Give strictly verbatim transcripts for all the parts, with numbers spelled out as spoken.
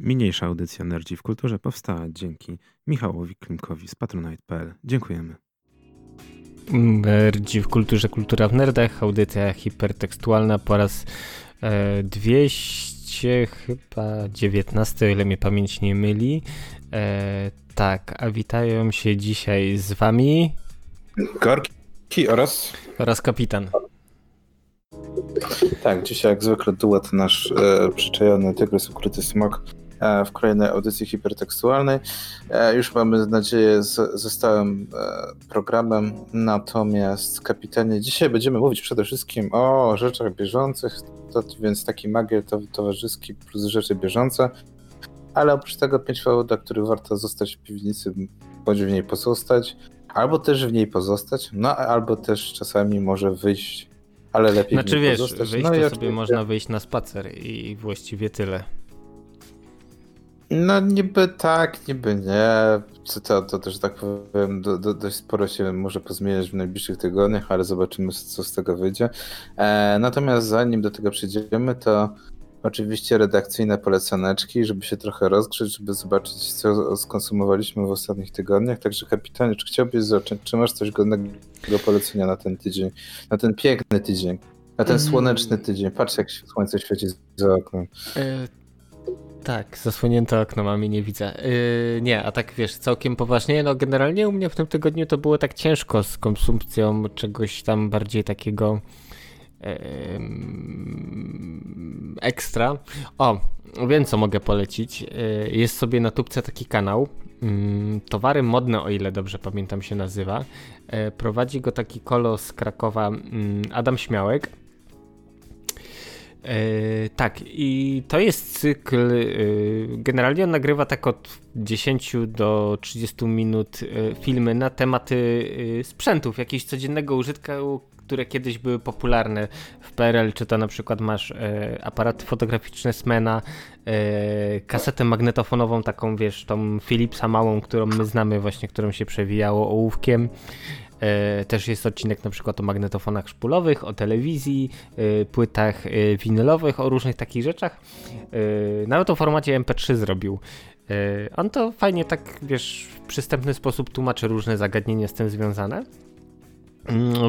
Mniejsza audycja Nerdzi w Kulturze powstała dzięki Michałowi Klimkowi z Patronite kropka pe el. Dziękujemy. Nerdzi w Kulturze, Kultura w Nerdach, audycja hipertekstualna po raz e, dwieście chyba dziewiętnaście, o ile mnie pamięć nie myli. E, tak, a witają się dzisiaj z wami Korki oraz oraz Kapitan. Tak, dzisiaj jak zwykle duet nasz e, przyczajony tygrys, ukryty smok e, w kolejnej audycji hipertekstualnej. E, już mamy nadzieję z, ze stałym e, programem, natomiast Kapitanie, dzisiaj będziemy mówić przede wszystkim o rzeczach bieżących, to, więc taki magier to, towarzyski plus rzeczy bieżące, ale oprócz tego pięć powodów, dla których warto zostać w piwnicy, bądź w niej pozostać, albo też w niej pozostać, no albo też czasami może wyjść. Ale lepiej znaczy wiesz, pozostać. Wyjść no to sobie można wyjść na spacer i właściwie tyle. No niby tak, niby nie. To, to też tak powiem, do, do, dość sporo się może pozmieniać w najbliższych tygodniach, ale zobaczymy, co z tego wyjdzie. E, natomiast zanim do tego przyjdziemy, to oczywiście redakcyjne polecaneczki, żeby się trochę rozgrzeć, żeby zobaczyć, co skonsumowaliśmy w ostatnich tygodniach. Także Kapitanie, czy chciałbyś zacząć, czy masz coś godnego do polecenia na ten tydzień, na ten piękny tydzień, na ten mm. słoneczny tydzień? Patrz, jak słońce świeci za oknem. Yy, tak, zasłonięte okno, a mnie nie widzę. Yy, nie, a tak wiesz, całkiem poważnie, no generalnie u mnie w tym tygodniu to było tak ciężko z konsumpcją czegoś tam bardziej takiego ekstra. O, wiem, co mogę polecić. Jest sobie na tubce taki kanał Towary Modne, o ile dobrze pamiętam się nazywa. Prowadzi go taki kolo z Krakowa, Adam Śmiałek. Tak, i to jest cykl, generalnie on nagrywa tak od dziesięć do trzydziestu minut filmy na tematy sprzętów, jakiegoś codziennego użytku, które kiedyś były popularne w P R L, czy to na przykład masz e, aparaty fotograficzne Smena, e, kasetę magnetofonową taką, wiesz, tą Philipsa małą, którą my znamy właśnie, którą się przewijało ołówkiem. E, też jest odcinek na przykład o magnetofonach szpulowych, o telewizji, e, płytach e, winylowych, o różnych takich rzeczach. E, nawet o formacie M P trzy zrobił. E, on to fajnie tak, wiesz, w przystępny sposób tłumaczy różne zagadnienia z tym związane.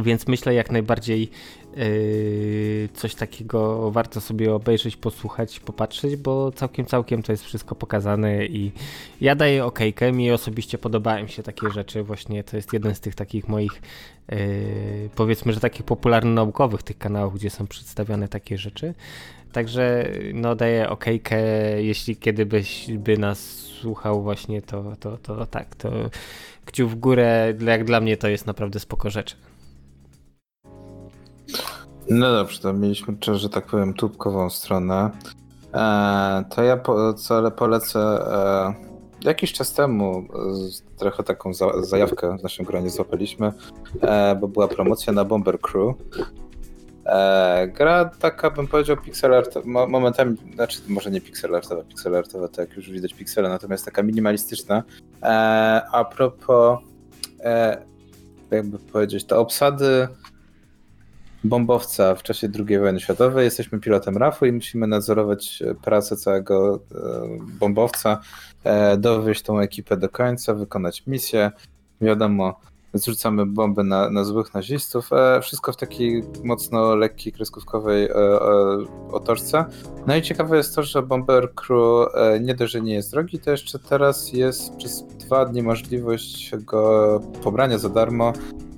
Więc myślę, jak najbardziej yy, coś takiego warto sobie obejrzeć, posłuchać, popatrzeć, bo całkiem, całkiem to jest wszystko pokazane i ja daję okejkę. Mi osobiście podobają się takie rzeczy. Właśnie to jest jeden z tych takich moich, yy, powiedzmy, że takich popularno-naukowych tych kanałów, gdzie są przedstawiane takie rzeczy. Także no daję okejkę, jeśli kiedy byś by nas słuchał właśnie, to, to, to tak, to kciuk w górę, jak dla mnie to jest naprawdę spoko rzeczy. No dobrze, to mieliśmy, że tak powiem, tubkową stronę. Eee, to ja po, co, ale polecę e, jakiś czas temu e, trochę taką za, zajawkę w naszym gronie złapaliśmy, e, bo była promocja na Bomber Crew. Gra taka, bym powiedział, pixelartowa, momentami, znaczy może nie pixelartowa, pixelartowa to jak już widać piksele, natomiast taka minimalistyczna. A propos, jakby powiedzieć, to obsady bombowca w czasie drugiej wojny światowej. Jesteśmy pilotem rafu i musimy nadzorować pracę całego bombowca, dowieźć tą ekipę do końca, wykonać misję, wiadomo. Zrzucamy bomby na, na złych nazistów. E, wszystko w takiej mocno lekkiej, kreskówkowej e, e, otoczce. No i ciekawe jest to, że Bomber Crew e, nie dość, że nie jest drogi, to jeszcze teraz jest przez dwa dni możliwość go pobrania za darmo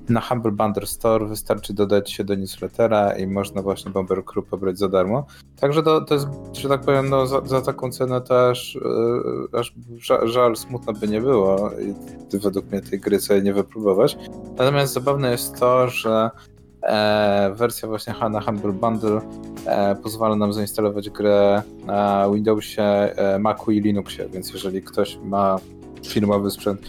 na Humble Bundle Store. Wystarczy dodać się do newslettera i można właśnie Bomber Crew pobrać za darmo. Także to, to jest, że tak powiem, no, za, za taką cenę to aż, e, aż żal, żal, smutno by nie było. I według mnie tej gry sobie nie wypróbować. Natomiast zabawne jest to, że e, wersja właśnie na Humble Bundle e, pozwala nam zainstalować grę na Windowsie, e, Macu i Linuxie, więc jeżeli ktoś ma firmowy sprzęt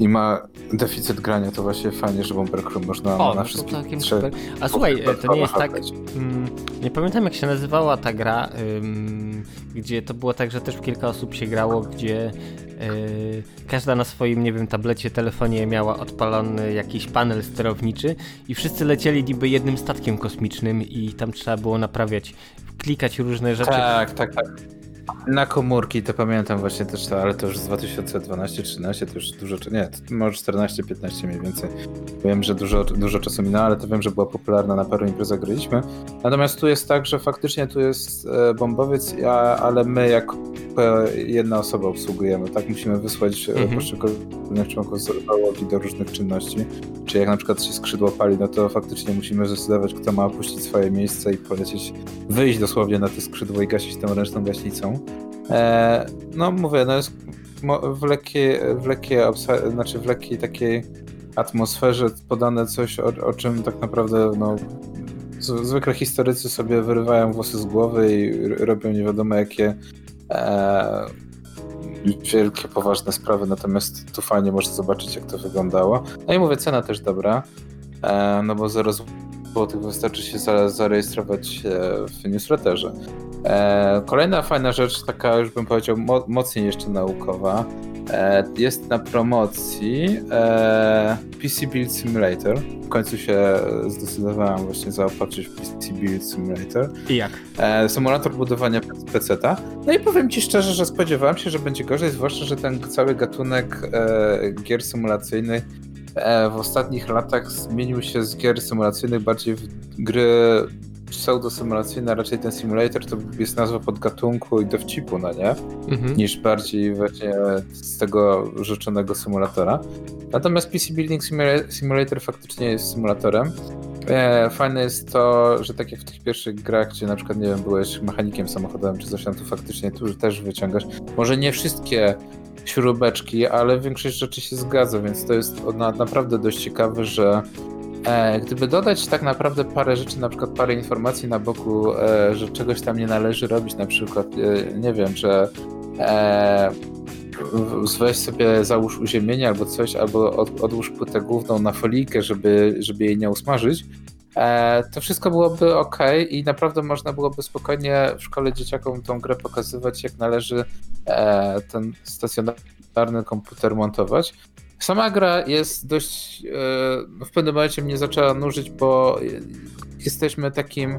i ma deficyt grania, to właśnie fajnie, że Bomber Crew można o, na wszystkich trzech. A słuchaj, to nie jest tak, mm, nie pamiętam jak się nazywała ta gra, ym, gdzie to było tak, że też kilka osób się grało, gdzie yy, każda na swoim, nie wiem, tablecie, telefonie miała odpalony jakiś panel sterowniczy i wszyscy lecieli niby jednym statkiem kosmicznym i tam trzeba było naprawiać, klikać różne rzeczy. Tak, tak, tak. Na komórki to pamiętam właśnie też to, ale to już z dwa tysiące dwanaście trzynaście to już dużo, nie, może czternaście piętnaście mniej więcej. Wiem, że dużo, dużo czasu minęło, ale to wiem, że była popularna, na paru imprezach graliśmy. Natomiast tu jest tak, że faktycznie tu jest bombowiec, ale my jak jedna osoba obsługujemy, tak? Musimy wysłać mhm. poszczególnych członków załogi do różnych czynności. Czyli jak na przykład się skrzydło pali, no to faktycznie musimy zdecydować, kto ma opuścić swoje miejsce i polecieć, wyjść dosłownie na to skrzydło i gasić tą ręczną gaśnicą. Eee, no mówię, no jest w lekkiej, w lekkiej, obsa- znaczy w lekkiej takiej atmosferze podane coś, o, o czym tak naprawdę no, z- zwykle historycy sobie wyrywają włosy z głowy i r- robią nie wiadomo jakie Eee, wielkie, poważne sprawy, natomiast tu fajnie można zobaczyć, jak to wyglądało. No i mówię, cena też dobra, eee, no bo zero złotych wystarczy się za, zarejestrować e, w newsletterze. Eee, kolejna fajna rzecz, taka już bym powiedział mo- mocniej jeszcze naukowa, eee, jest na promocji eee, P C Build Simulator. W końcu się zdecydowałem właśnie zaopatrzyć w P C Build Simulator. I jak? Eee, symulator budowania peceta. No i powiem ci szczerze, że spodziewałem się, że będzie gorzej, zwłaszcza, że ten cały gatunek e, gier symulacyjnych e, w ostatnich latach zmienił się z gier symulacyjnych bardziej w gry pseudo-symulacyjna, raczej ten simulator to jest nazwa podgatunku i dowcipu, no nie? Mhm. Niż bardziej właśnie z tego rzeczonego symulatora. Natomiast P C Building Simulator faktycznie jest symulatorem. Fajne jest to, że tak jak w tych pierwszych grach, gdzie na przykład, nie wiem, byłeś mechanikiem samochodowym czy coś tam, tu faktycznie tu też wyciągasz. Może nie wszystkie śrubeczki, ale większość rzeczy się zgadza, więc to jest naprawdę dość ciekawe, że gdyby dodać tak naprawdę parę rzeczy, na przykład parę informacji na boku, że czegoś tam nie należy robić, na przykład, nie wiem, że weź sobie, załóż uziemienie albo coś, albo odłóż płytę główną na folijkę, żeby, żeby jej nie usmażyć, to wszystko byłoby okej i naprawdę można byłoby spokojnie w szkole dzieciakom tą grę pokazywać, jak należy ten stacjonarny komputer montować. Sama gra jest dość, w pewnym momencie mnie zaczęła nużyć, bo jesteśmy takim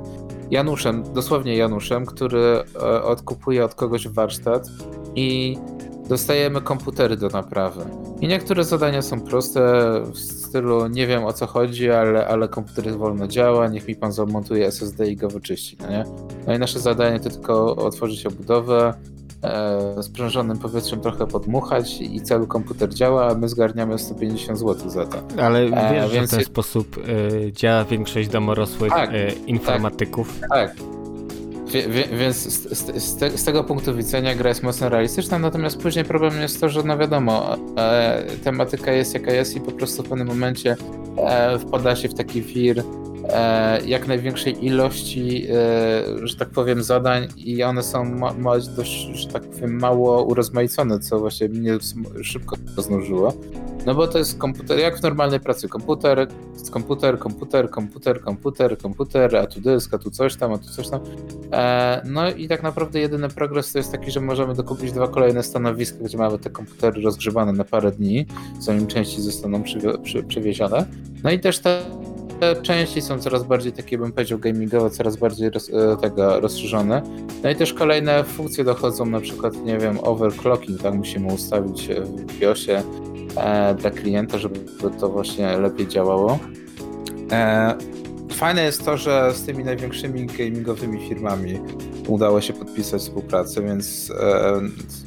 Januszem, dosłownie Januszem, który odkupuje od kogoś warsztat i dostajemy komputery do naprawy. I niektóre zadania są proste, w stylu nie wiem o co chodzi, ale, ale komputer wolno działa, niech mi pan zamontuje S S D i go wyczyści, no nie? No i nasze zadanie to tylko otworzyć obudowę, sprężonym powietrzem trochę podmuchać i cały komputer działa, a my zgarniamy sto pięćdziesiąt złotych za to. Ale wiesz, e, że w ten i... sposób y, działa większość domorosłych tak, y, informatyków. Tak, tak. Wie, wie, więc z, z, te, z tego punktu widzenia gra jest mocno realistyczna, natomiast później problem jest to, że no wiadomo, e, tematyka jest jaka jest i po prostu w pewnym momencie e, wpada się w taki wir E, jak największej ilości, e, że tak powiem, zadań i one są ma- ma- dość, że tak powiem, mało urozmaicone, co właśnie mnie szybko znużyło. No bo to jest komputer, jak w normalnej pracy, komputer, komputer, komputer, komputer, komputer, komputer, a tu dysk, a tu coś tam, a tu coś tam. E, no i tak naprawdę jedyny progres to jest taki, że możemy dokupić dwa kolejne stanowiska, gdzie mamy te komputery rozgrzewane na parę dni, zanim części zostaną przywie- przy- przywiezione. No i też te Te części są coraz bardziej takie, bym powiedział, gamingowe, coraz bardziej roz, tego, rozszerzone. No i też kolejne funkcje dochodzą, na przykład, nie wiem, overclocking, tak musimy ustawić w biosie e, dla klienta, żeby to właśnie lepiej działało. E, fajne jest to, że z tymi największymi gamingowymi firmami udało się podpisać współpracę, więc e,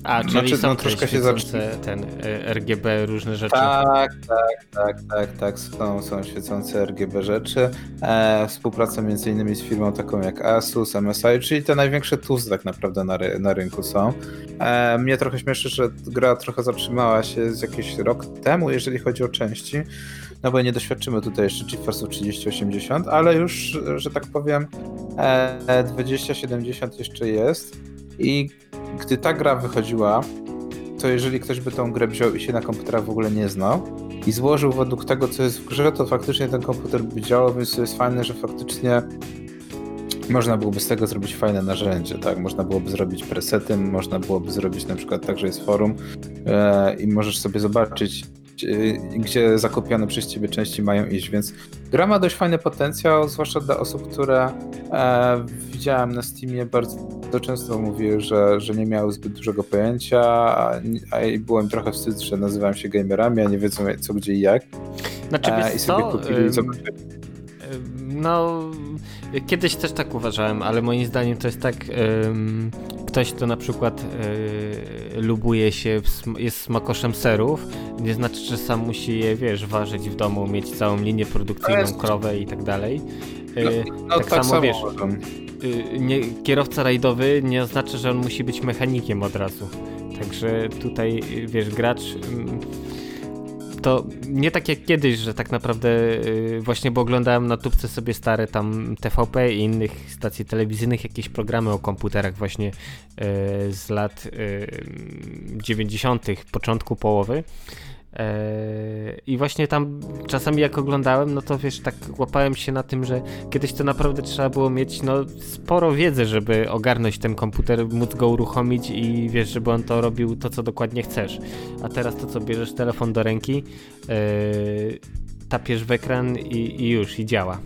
a, czyli znaczy, są no, troszkę się zawsze ten R G B różne rzeczy. Tak, tak, tak, tak, tak. Są, są świecące R G B rzeczy. E, współpraca między innymi z firmą taką jak ASUS, M S I, czyli te największe tuzdy tak naprawdę na, ry- na rynku są. E, mnie trochę śmieszy, że gra trochę zatrzymała się z jakiś rok temu, jeżeli chodzi o części. No bo nie doświadczymy tutaj jeszcze GeForce'u trzydzieści osiemdziesiąt, ale już, że tak powiem, dwadzieścia siedemdziesiąt jeszcze jest i gdy ta gra wychodziła, to jeżeli ktoś by tą grę wziął i się na komputera w ogóle nie znał i złożył według tego, co jest w grze, to faktycznie ten komputer by działał, więc to jest fajne, że faktycznie można byłoby z tego zrobić fajne narzędzie, tak? Można byłoby zrobić presety, można byłoby zrobić na przykład tak, że jest forum yy, i możesz sobie zobaczyć, gdzie zakupione przez ciebie części mają iść, więc gra ma dość fajny potencjał, zwłaszcza dla osób, które e, widziałem na Steamie bardzo to często mówiły, że, że nie miały zbyt dużego pojęcia, a, a i było im trochę wstyd, że nazywam się gamerami, a nie wiedzą co, gdzie i jak. Znaczy, a, i sobie kupili i zobaczyli. No, kiedyś też tak uważałem, ale moim zdaniem to jest tak, um, ktoś kto na przykład um, lubuje się, jest smakoszem serów, nie znaczy, że sam musi je, wiesz, ważyć w domu, mieć całą linię produkcyjną, jest... krowę i tak dalej. No, no, tak, tak samo, wiesz, nie, kierowca rajdowy nie oznacza, że on musi być mechanikiem od razu. Także tutaj, wiesz, gracz... To nie tak jak kiedyś, że tak naprawdę yy, właśnie, bo oglądałem na tubce sobie stare tam T V P i innych stacji telewizyjnych jakieś programy o komputerach właśnie yy, z lat yy, dziewięćdziesiątych, początku połowy. I właśnie tam czasami jak oglądałem, no to wiesz, tak łapałem się na tym, że kiedyś to naprawdę trzeba było mieć no sporo wiedzy, żeby ogarnąć ten komputer, móc go uruchomić i wiesz, żeby on to robił to, co dokładnie chcesz. A teraz to co, bierzesz telefon do ręki, yy, tapiesz w ekran i, i już, i działa.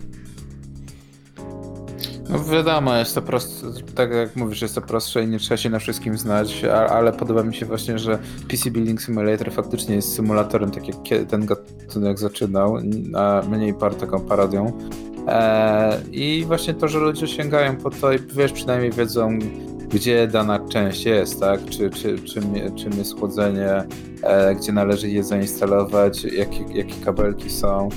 No wiadomo, jest to proste, tak jak mówisz, jest to prostsze i nie trzeba się na wszystkim znać, a, ale podoba mi się właśnie, że P C Building Simulator faktycznie jest symulatorem, tak jak ten gatunek zaczynał, a mniej par taką parodią. Eee, I właśnie to, że ludzie sięgają po to i wiesz, przynajmniej wiedzą, gdzie dana część jest, tak? Czy, czy, czym, czym jest chłodzenie, e, gdzie należy je zainstalować, jakie, jakie kabelki są.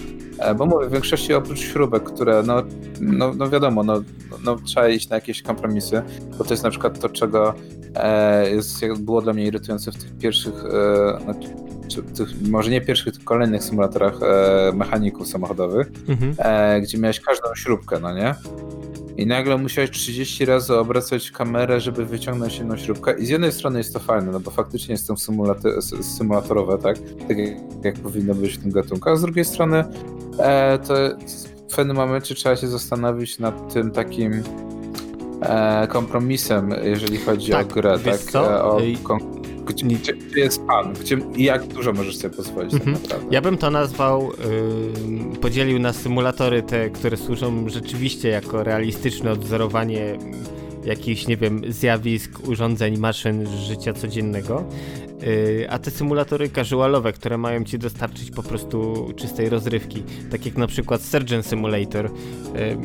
Bo mówię, w większości oprócz śrubek, które no, no, no wiadomo, no, no trzeba iść na jakieś kompromisy, bo to jest na przykład to, czego e, jest, było dla mnie irytujące w tych pierwszych, e, czy, tych, może nie pierwszych, tych kolejnych symulatorach e, mechaników samochodowych, mhm. e, gdzie miałeś każdą śrubkę, no nie? I nagle musiałeś trzydzieści razy obracać kamerę, żeby wyciągnąć jedną śrubkę. I z jednej strony jest to fajne, no bo faktycznie jest to symulaty- symulatorowe, tak? Tak jak, jak powinno być w tym gatunku. A z drugiej strony e, to w pewnym momencie trzeba się zastanowić nad tym takim e, kompromisem, jeżeli chodzi tak, o grę. Tak, co? O kon- Gdzie, gdzie, gdzie jest pan? Gdzie, jak dużo możesz sobie pozwolić mhm. tak naprawdę? Ja bym to nazwał, yy, podzielił na symulatory te, które służą rzeczywiście jako realistyczne odwzorowanie jakichś, nie wiem, zjawisk, urządzeń, maszyn z życia codziennego, yy, a te symulatory casualowe, które mają ci dostarczyć po prostu czystej rozrywki, tak jak na przykład Surgeon Simulator. Yy,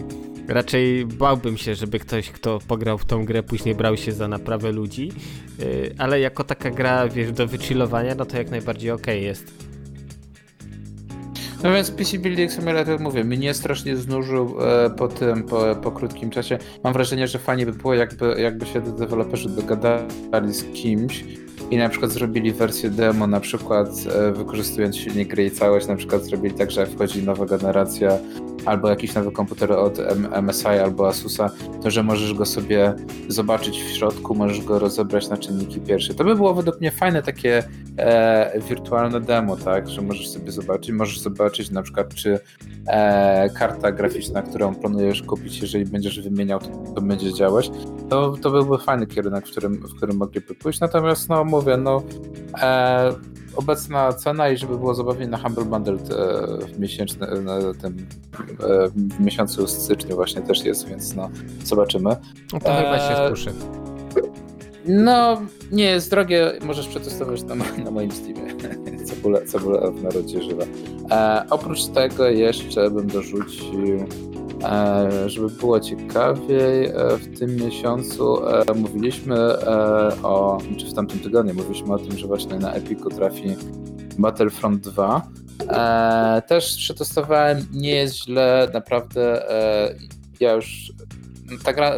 Raczej bałbym się, żeby ktoś, kto pograł w tą grę, później brał się za naprawę ludzi, yy, ale jako taka gra, wiesz, do wychillowania, no to jak najbardziej okej okay jest. No więc P C Building Simulator, mówię, mnie strasznie znużył e, po tym, po, po krótkim czasie. Mam wrażenie, że fajnie by było, jakby, jakby się deweloperzy dogadali z kimś i na przykład zrobili wersję demo, na przykład e, wykorzystując silnik gry i całość, na przykład zrobili tak, że jak wchodzi nowa generacja albo jakiś nowy komputer od M S I albo ASUSa, to że możesz go sobie zobaczyć w środku, możesz go rozebrać na czynniki pierwsze. To by było według mnie fajne takie e, wirtualne demo, tak, że możesz sobie zobaczyć, możesz zobaczyć na przykład, czy e, karta graficzna, którą planujesz kupić, jeżeli będziesz wymieniał, to, to będzie działać. To, to byłby fajny kierunek, w którym, w którym mogliby pójść, natomiast no mówię, no e, obecna cena i żeby było zabawnie na Humble Bundle w, miesięczny, tym, w miesiącu styczniu właśnie też jest, więc no zobaczymy. No to chyba się skuszy. No nie jest drogie, możesz przetestować na, na moim Steamie, cebula, cebula w narodzie żywa. E, oprócz tego jeszcze bym dorzucił, e, żeby było ciekawiej, e, w tym miesiącu e, mówiliśmy e, o, czy w tamtym tygodniu mówiliśmy o tym, że właśnie na Epiku trafi Battlefront dwa. E, też przetestowałem, nie jest źle, naprawdę e, ja już ta gra,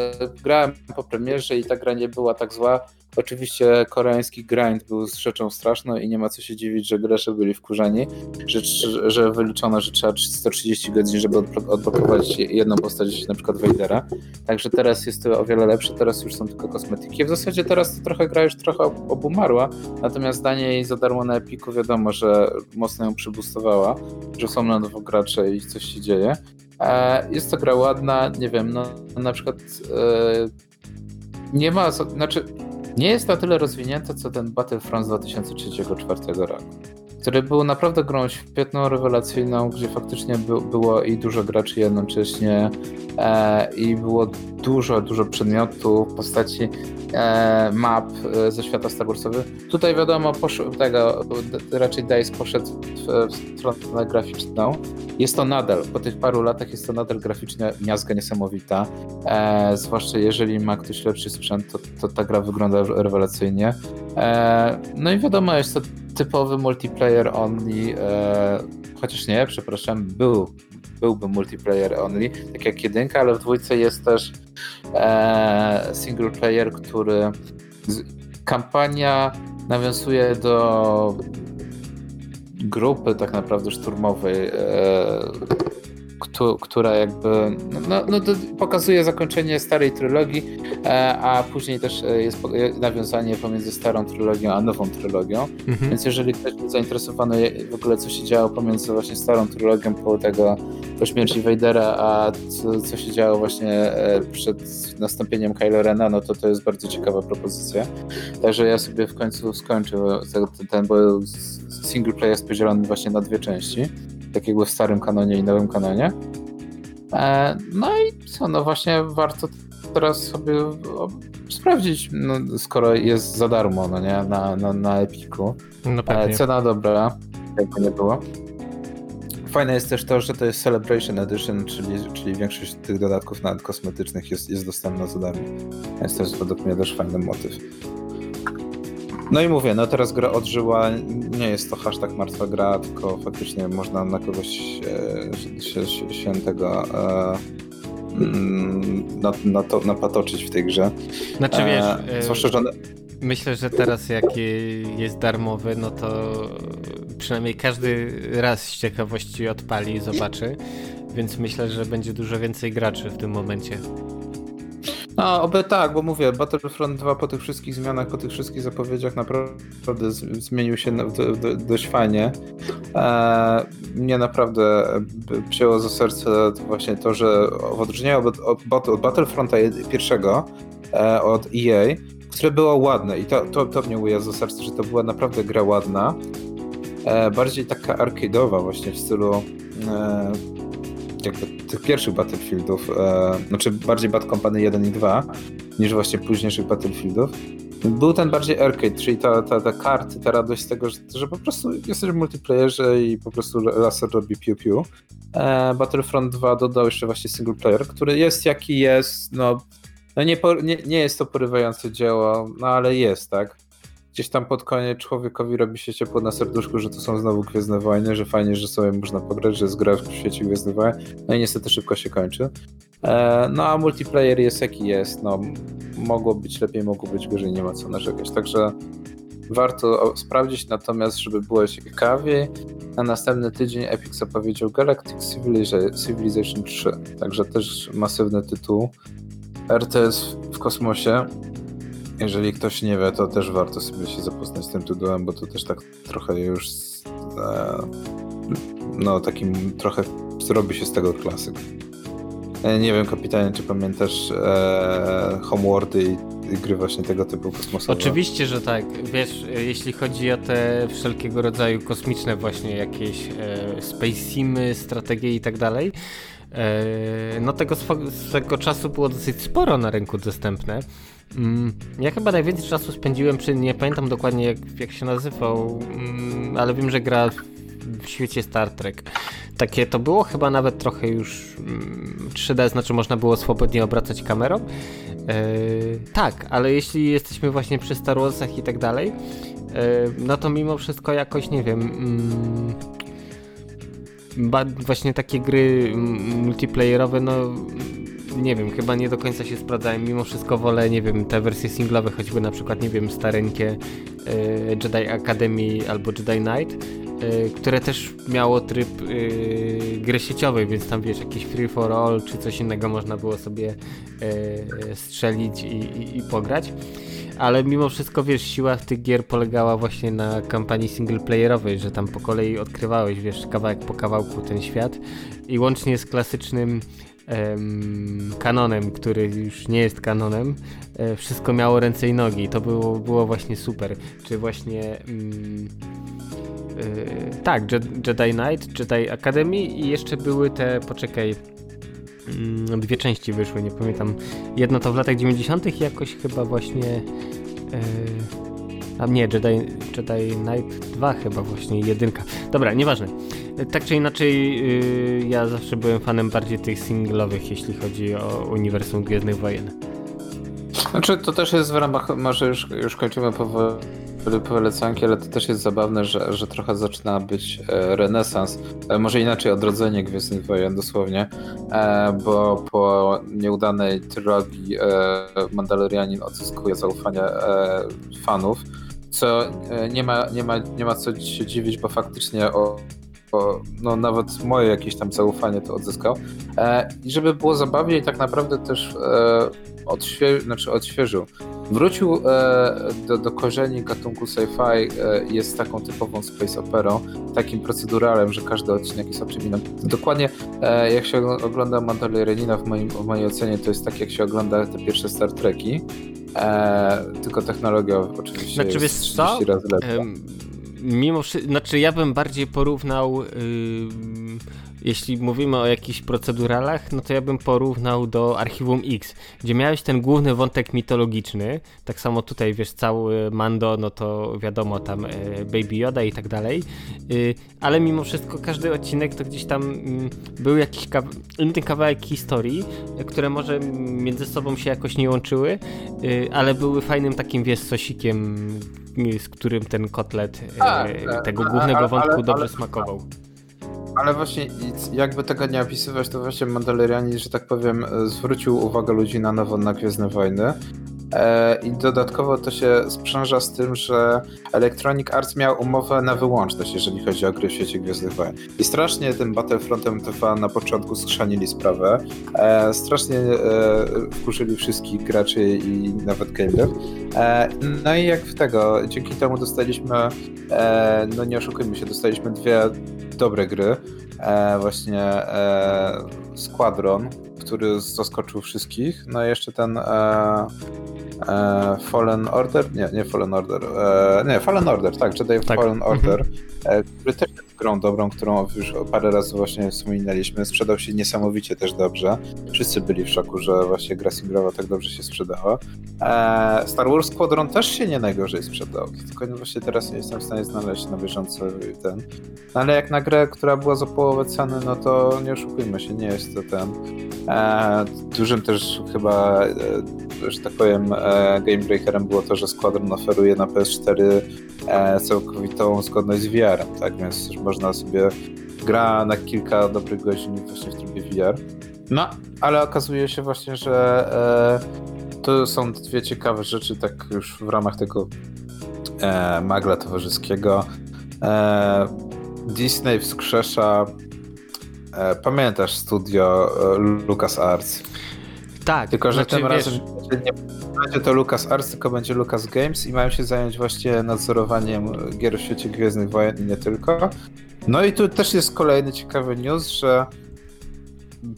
grałem po premierze i ta gra nie była tak zła. Oczywiście koreański grind był rzeczą straszną i nie ma co się dziwić, że gracze byli wkurzeni, że, że wyliczono, że trzeba sto trzydzieści godzin, żeby odblokować jedną postać, na przykład Vadera. Także teraz jest to o wiele lepsze, teraz już są tylko kosmetyki. W zasadzie teraz to trochę gra już trochę obumarła, natomiast danie jej za darmo na Epiku wiadomo, że mocno ją przybustowała, że są na nowo gracze i coś się dzieje. Jest to gra ładna, nie wiem, no na przykład nie ma, znaczy nie jest na tyle rozwinięta, co ten Battlefront z dwa tysiące trzeciego czwartego roku. który był naprawdę grą świetną, rewelacyjną, gdzie faktycznie by, było i dużo graczy jednocześnie e, i było dużo, dużo przedmiotów, postaci, e, map e, ze świata Star Warsowy. Tutaj wiadomo, posz- tego, d- raczej DICE poszedł w, w stronę graficzną. Jest to nadal, po tych paru latach jest to nadal graficzna miazga niesamowita, e, zwłaszcza jeżeli ma ktoś lepszy sprzęt, to, to ta gra wygląda rewelacyjnie. E, no i wiadomo, jest to typowy multiplayer only, e, chociaż nie, przepraszam, był, byłby multiplayer only, tak jak jedynka, ale w dwójce jest też e, single player, który z, kampania nawiązuje do grupy tak naprawdę szturmowej, e, ktu, która jakby no, no, to pokazuje zakończenie starej trylogii, e, a później też jest nawiązanie pomiędzy starą trylogią a nową trylogią, mhm. Więc jeżeli ktoś był zainteresowany w ogóle co się działo pomiędzy właśnie starą trylogią po tego po śmierci Vadera, a co, co się działo właśnie przed nastąpieniem Kylo Rena, no to to jest bardzo ciekawa propozycja. Także ja sobie w końcu skończę ten, bo single player jest podzielony właśnie na dwie części, tak jakby w starym kanonie i nowym kanonie. E, no i co, no właśnie warto teraz sobie o, sprawdzić, no, skoro jest za darmo, no nie, na, na, na Epiku. No pewnie. E, cena dobra, jakby nie było. Fajne jest też to, że to jest Celebration Edition, czyli, czyli większość tych dodatków nawet kosmetycznych jest, jest dostępna za darmo. Jest też według mnie też fajny motyw. No i mówię, no teraz gra odżyła, nie jest to hashtag martwa gra, tylko faktycznie można na kogoś e, się, się, się tego e, na, na to, napatoczyć w tej grze. Znaczy wiesz, e, zwłaszcza, że... myślę, że teraz jak jest darmowy, no to przynajmniej każdy raz z ciekawości odpali i zobaczy, więc myślę, że będzie dużo więcej graczy w tym momencie. No, oby tak, bo mówię, Battlefront dwa po tych wszystkich zmianach, po tych wszystkich zapowiedziach naprawdę zmienił się dość fajnie. Eee, mnie naprawdę wzięło za serce to właśnie to, że w odróżnieniu od, od, od Battlefronta pierwszego, e, od E A, które było ładne i to, to, to mnie ujęło za serce, że to była naprawdę gra ładna, e, bardziej taka arcade'owa właśnie w stylu... E, jakby tych pierwszych Battlefieldów, e, znaczy bardziej Bad Company jeden i dwa niż właśnie późniejszych Battlefieldów. Był ten bardziej arcade, czyli ta, ta, ta karty, ta radość z tego, że, że po prostu jesteś w multiplayerze i po prostu laser robi piu piu. E, Battlefront dwa dodał jeszcze właśnie single player, który jest jaki jest, no, no nie, po, nie, nie jest to porywające dzieło, no ale jest, tak? Gdzieś tam pod koniec człowiekowi robi się ciepło na serduszku, że to są znowu Gwiezdne Wojny, że fajnie, że sobie można pograć, że jest gra w świecie Gwiezdnych Wojen, no i niestety szybko się kończy. Eee, no a multiplayer jest jaki jest, no mogło być lepiej, mogło być gorzej, nie ma co narzekać, także warto sprawdzić, natomiast żeby było ciekawiej, na następny tydzień Epic zapowiedział Galactic Civilization trzy, także też masywny tytuł R T S w kosmosie. Jeżeli ktoś nie wie, to też warto sobie się zapoznać z tym tytułem, bo to też tak trochę już e, no takim trochę zrobi się z tego klasyk. E, nie wiem, kapitanie, czy pamiętasz e, Homeworldy i, i gry właśnie tego typu kosmosowe? Oczywiście, że tak. Wiesz, jeśli chodzi o te wszelkiego rodzaju kosmiczne właśnie jakieś e, space simy, strategie i tak dalej, e, no tego swego, swego czasu było dosyć sporo na rynku dostępne. Ja chyba najwięcej czasu spędziłem przy, nie pamiętam dokładnie jak, jak się nazywał, ale wiem, że gra w świecie Star Trek. Takie to było chyba nawet trochę już trzy D, znaczy można było swobodnie obracać kamerą. Yy, tak, ale jeśli jesteśmy właśnie przy Star Warsach i tak dalej, yy, no to mimo wszystko jakoś, nie wiem... Yy, ba- właśnie takie gry multiplayerowe, no... nie wiem, chyba nie do końca się sprawdzałem, mimo wszystko wolę, nie wiem, te wersje singlowe, choćby na przykład, nie wiem, stareńkie y, Jedi Academy albo Jedi Knight, y, które też miało tryb y, gry sieciowej, więc tam, wiesz, jakieś free for all czy coś innego można było sobie y, strzelić i, i, i pograć, ale mimo wszystko, wiesz, siła tych gier polegała właśnie na kampanii singleplayerowej, że tam po kolei odkrywałeś, wiesz, kawałek po kawałku ten świat i łącznie z klasycznym kanonem, który już nie jest kanonem, wszystko miało ręce i nogi. To było, było właśnie super. Czy właśnie mm, Yy, tak, Jedi Knight, Jedi Academy i jeszcze były te, poczekaj, yy, dwie części wyszły, nie pamiętam. Jedna to w latach dziewięćdziesiątych jakoś chyba właśnie... Yy, a nie, Jedi, Jedi Knight dwa chyba właśnie, jedynka. Dobra, nieważne. Tak czy inaczej, yy, ja zawsze byłem fanem bardziej tych singlowych, jeśli chodzi o uniwersum Gwiezdnych Wojen. Znaczy, to też jest w ramach, może już, już kończymy powoli polecanki, ale to też jest zabawne, że, że trochę zaczyna być e, renesans, e, może inaczej odrodzenie Gwiezdnych Wojen dosłownie, e, bo po nieudanej trylogii e, Mandalorianin odzyskuje zaufanie e, fanów, co e, nie, ma, nie, ma, nie ma co się dziwić, bo faktycznie o, o, no, nawet moje jakieś tam zaufanie to odzyskał. E, I żeby było zabawniej, tak naprawdę też e, odświe- znaczy odświeżył. Wrócił e, do, do korzeni gatunku sci-fi, e, jest taką typową space operą, takim proceduralem, że każdy odcinek jest oprzyminem. Dokładnie e, jak się ogląda Mandalorianina, w, moim, w mojej ocenie to jest tak, jak się ogląda te pierwsze Star Treki, e, tylko technologia oczywiście znaczy, jest trzydzieści razy lepsza. Ehm, mimo, znaczy ja bym bardziej porównał... Yy... Jeśli mówimy o jakichś proceduralach, no to ja bym porównał do Archiwum X, gdzie miałeś ten główny wątek mitologiczny, tak samo tutaj, wiesz, cały Mando, no to wiadomo, tam Baby Yoda i tak dalej, ale mimo wszystko każdy odcinek to gdzieś tam był jakiś kawa- inny kawałek historii, które może między sobą się jakoś nie łączyły, ale były fajnym takim, wiesz, sosikiem, z którym ten kotlet tego głównego wątku dobrze smakował. Ale właśnie, jakby tego nie opisywać, to właśnie Mandalorianin, że tak powiem, zwrócił uwagę ludzi na nowo na Gwiezdne Wojny. I dodatkowo to się sprzęża z tym, że Electronic Arts miał umowę na wyłączność, jeżeli chodzi o gry w świecie Gwiezdnych Wojen. I strasznie tym Battlefrontem dwa na początku skrzanili sprawę, e, strasznie e, wkurzyli wszystkich graczy i nawet game dev. E, no i jak w tego, dzięki temu dostaliśmy, e, no nie oszukujmy się, dostaliśmy dwie dobre gry, e, właśnie e, Squadron, który zaskoczył wszystkich, no i jeszcze ten e, e, Fallen Order, nie, nie Fallen Order, e, nie, Fallen Order, tak, Jedi tak. Fallen Order, e, który też jest grą dobrą, którą już parę razy właśnie wspominaliśmy, sprzedał się niesamowicie też dobrze, wszyscy byli w szoku, że właśnie gra singlowa tak dobrze się sprzedała. E, Star Wars Squadron też się nie najgorzej sprzedał, tylko właśnie teraz nie jestem w stanie znaleźć na bieżąco ten, no, ale jak na grę, która była za połowę ceny, no to nie oszukujmy się, nie jest to ten E, dużym też chyba, e, że tak powiem, e, gamebreakerem było to, że Squadron oferuje na P S cztery e, całkowitą zgodność z V R-em, tak? Więc można sobie gra na kilka dobrych godzin właśnie w trybie V R. No, ale okazuje się właśnie, że e, to są dwie ciekawe rzeczy, tak już w ramach tego e, magla towarzyskiego. E, Disney wskrzesza. Pamiętasz studio LucasArts? Tak. Tylko, że znaczy, tym razem wiesz... nie będzie to LucasArts, tylko będzie Lucas Games i mają się zająć właśnie nadzorowaniem gier w świecie Gwiezdnych Wojen i nie tylko. No i tu też jest kolejny ciekawy news, że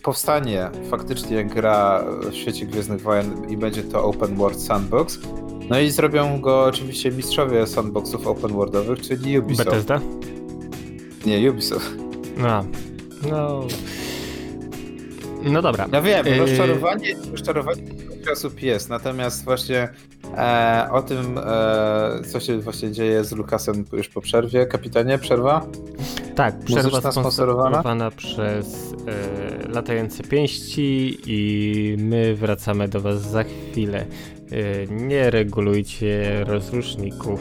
powstanie faktycznie gra w świecie Gwiezdnych Wojen i będzie to Open World Sandbox. No i zrobią go oczywiście mistrzowie sandboxów open worldowych, czyli Ubisoft. Bethesda? Nie, Ubisoft. A. No. No dobra. Ja wiem, rozczarowanie, rozczarowanie osób jest, natomiast właśnie e, o tym, e, co się właśnie dzieje z Lucasem już po przerwie. Kapitanie, przerwa? Tak, przerwa muzyczna sponsorowana, sponsorowana przez e, Latające Pięści i my wracamy do was za chwilę. E, nie regulujcie rozruszników.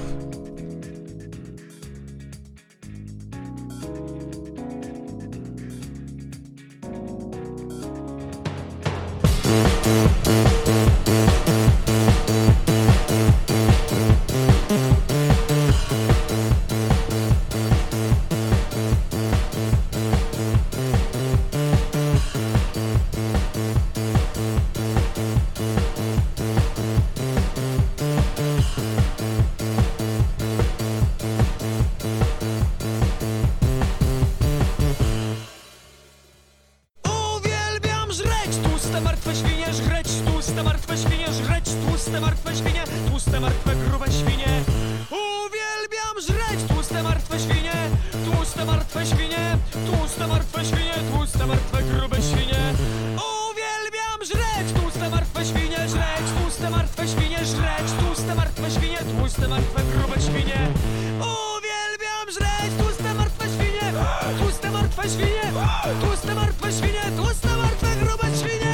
martwe świnie, tłuste martwe świnie, tłuste martwe grube świnie. Uwielbiam żreć, tłuste martwe świnie, żreć, tłuste martwe świnie, żreć, tłuste martwe świnie, tłuste martwe grube świnie. Uwielbiam żreć, tłuste martwe świnie, tłuste martwe świnie, tłuste martwe świnie, tłuste martwe grube świnie.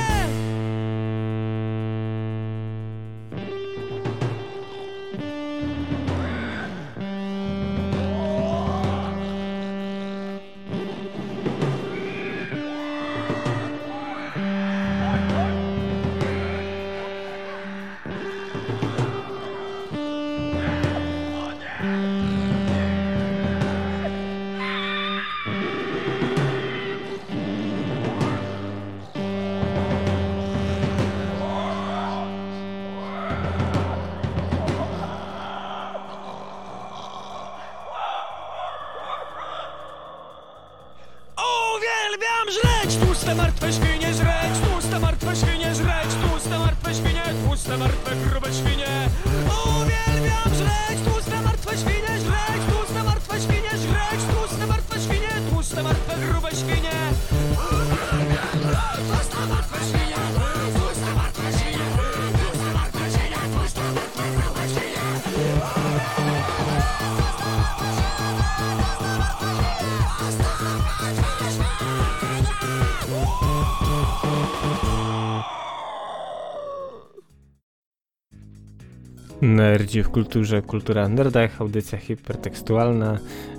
Nerdzi w kulturze, kultura w nerdach, audycja hipertekstualna,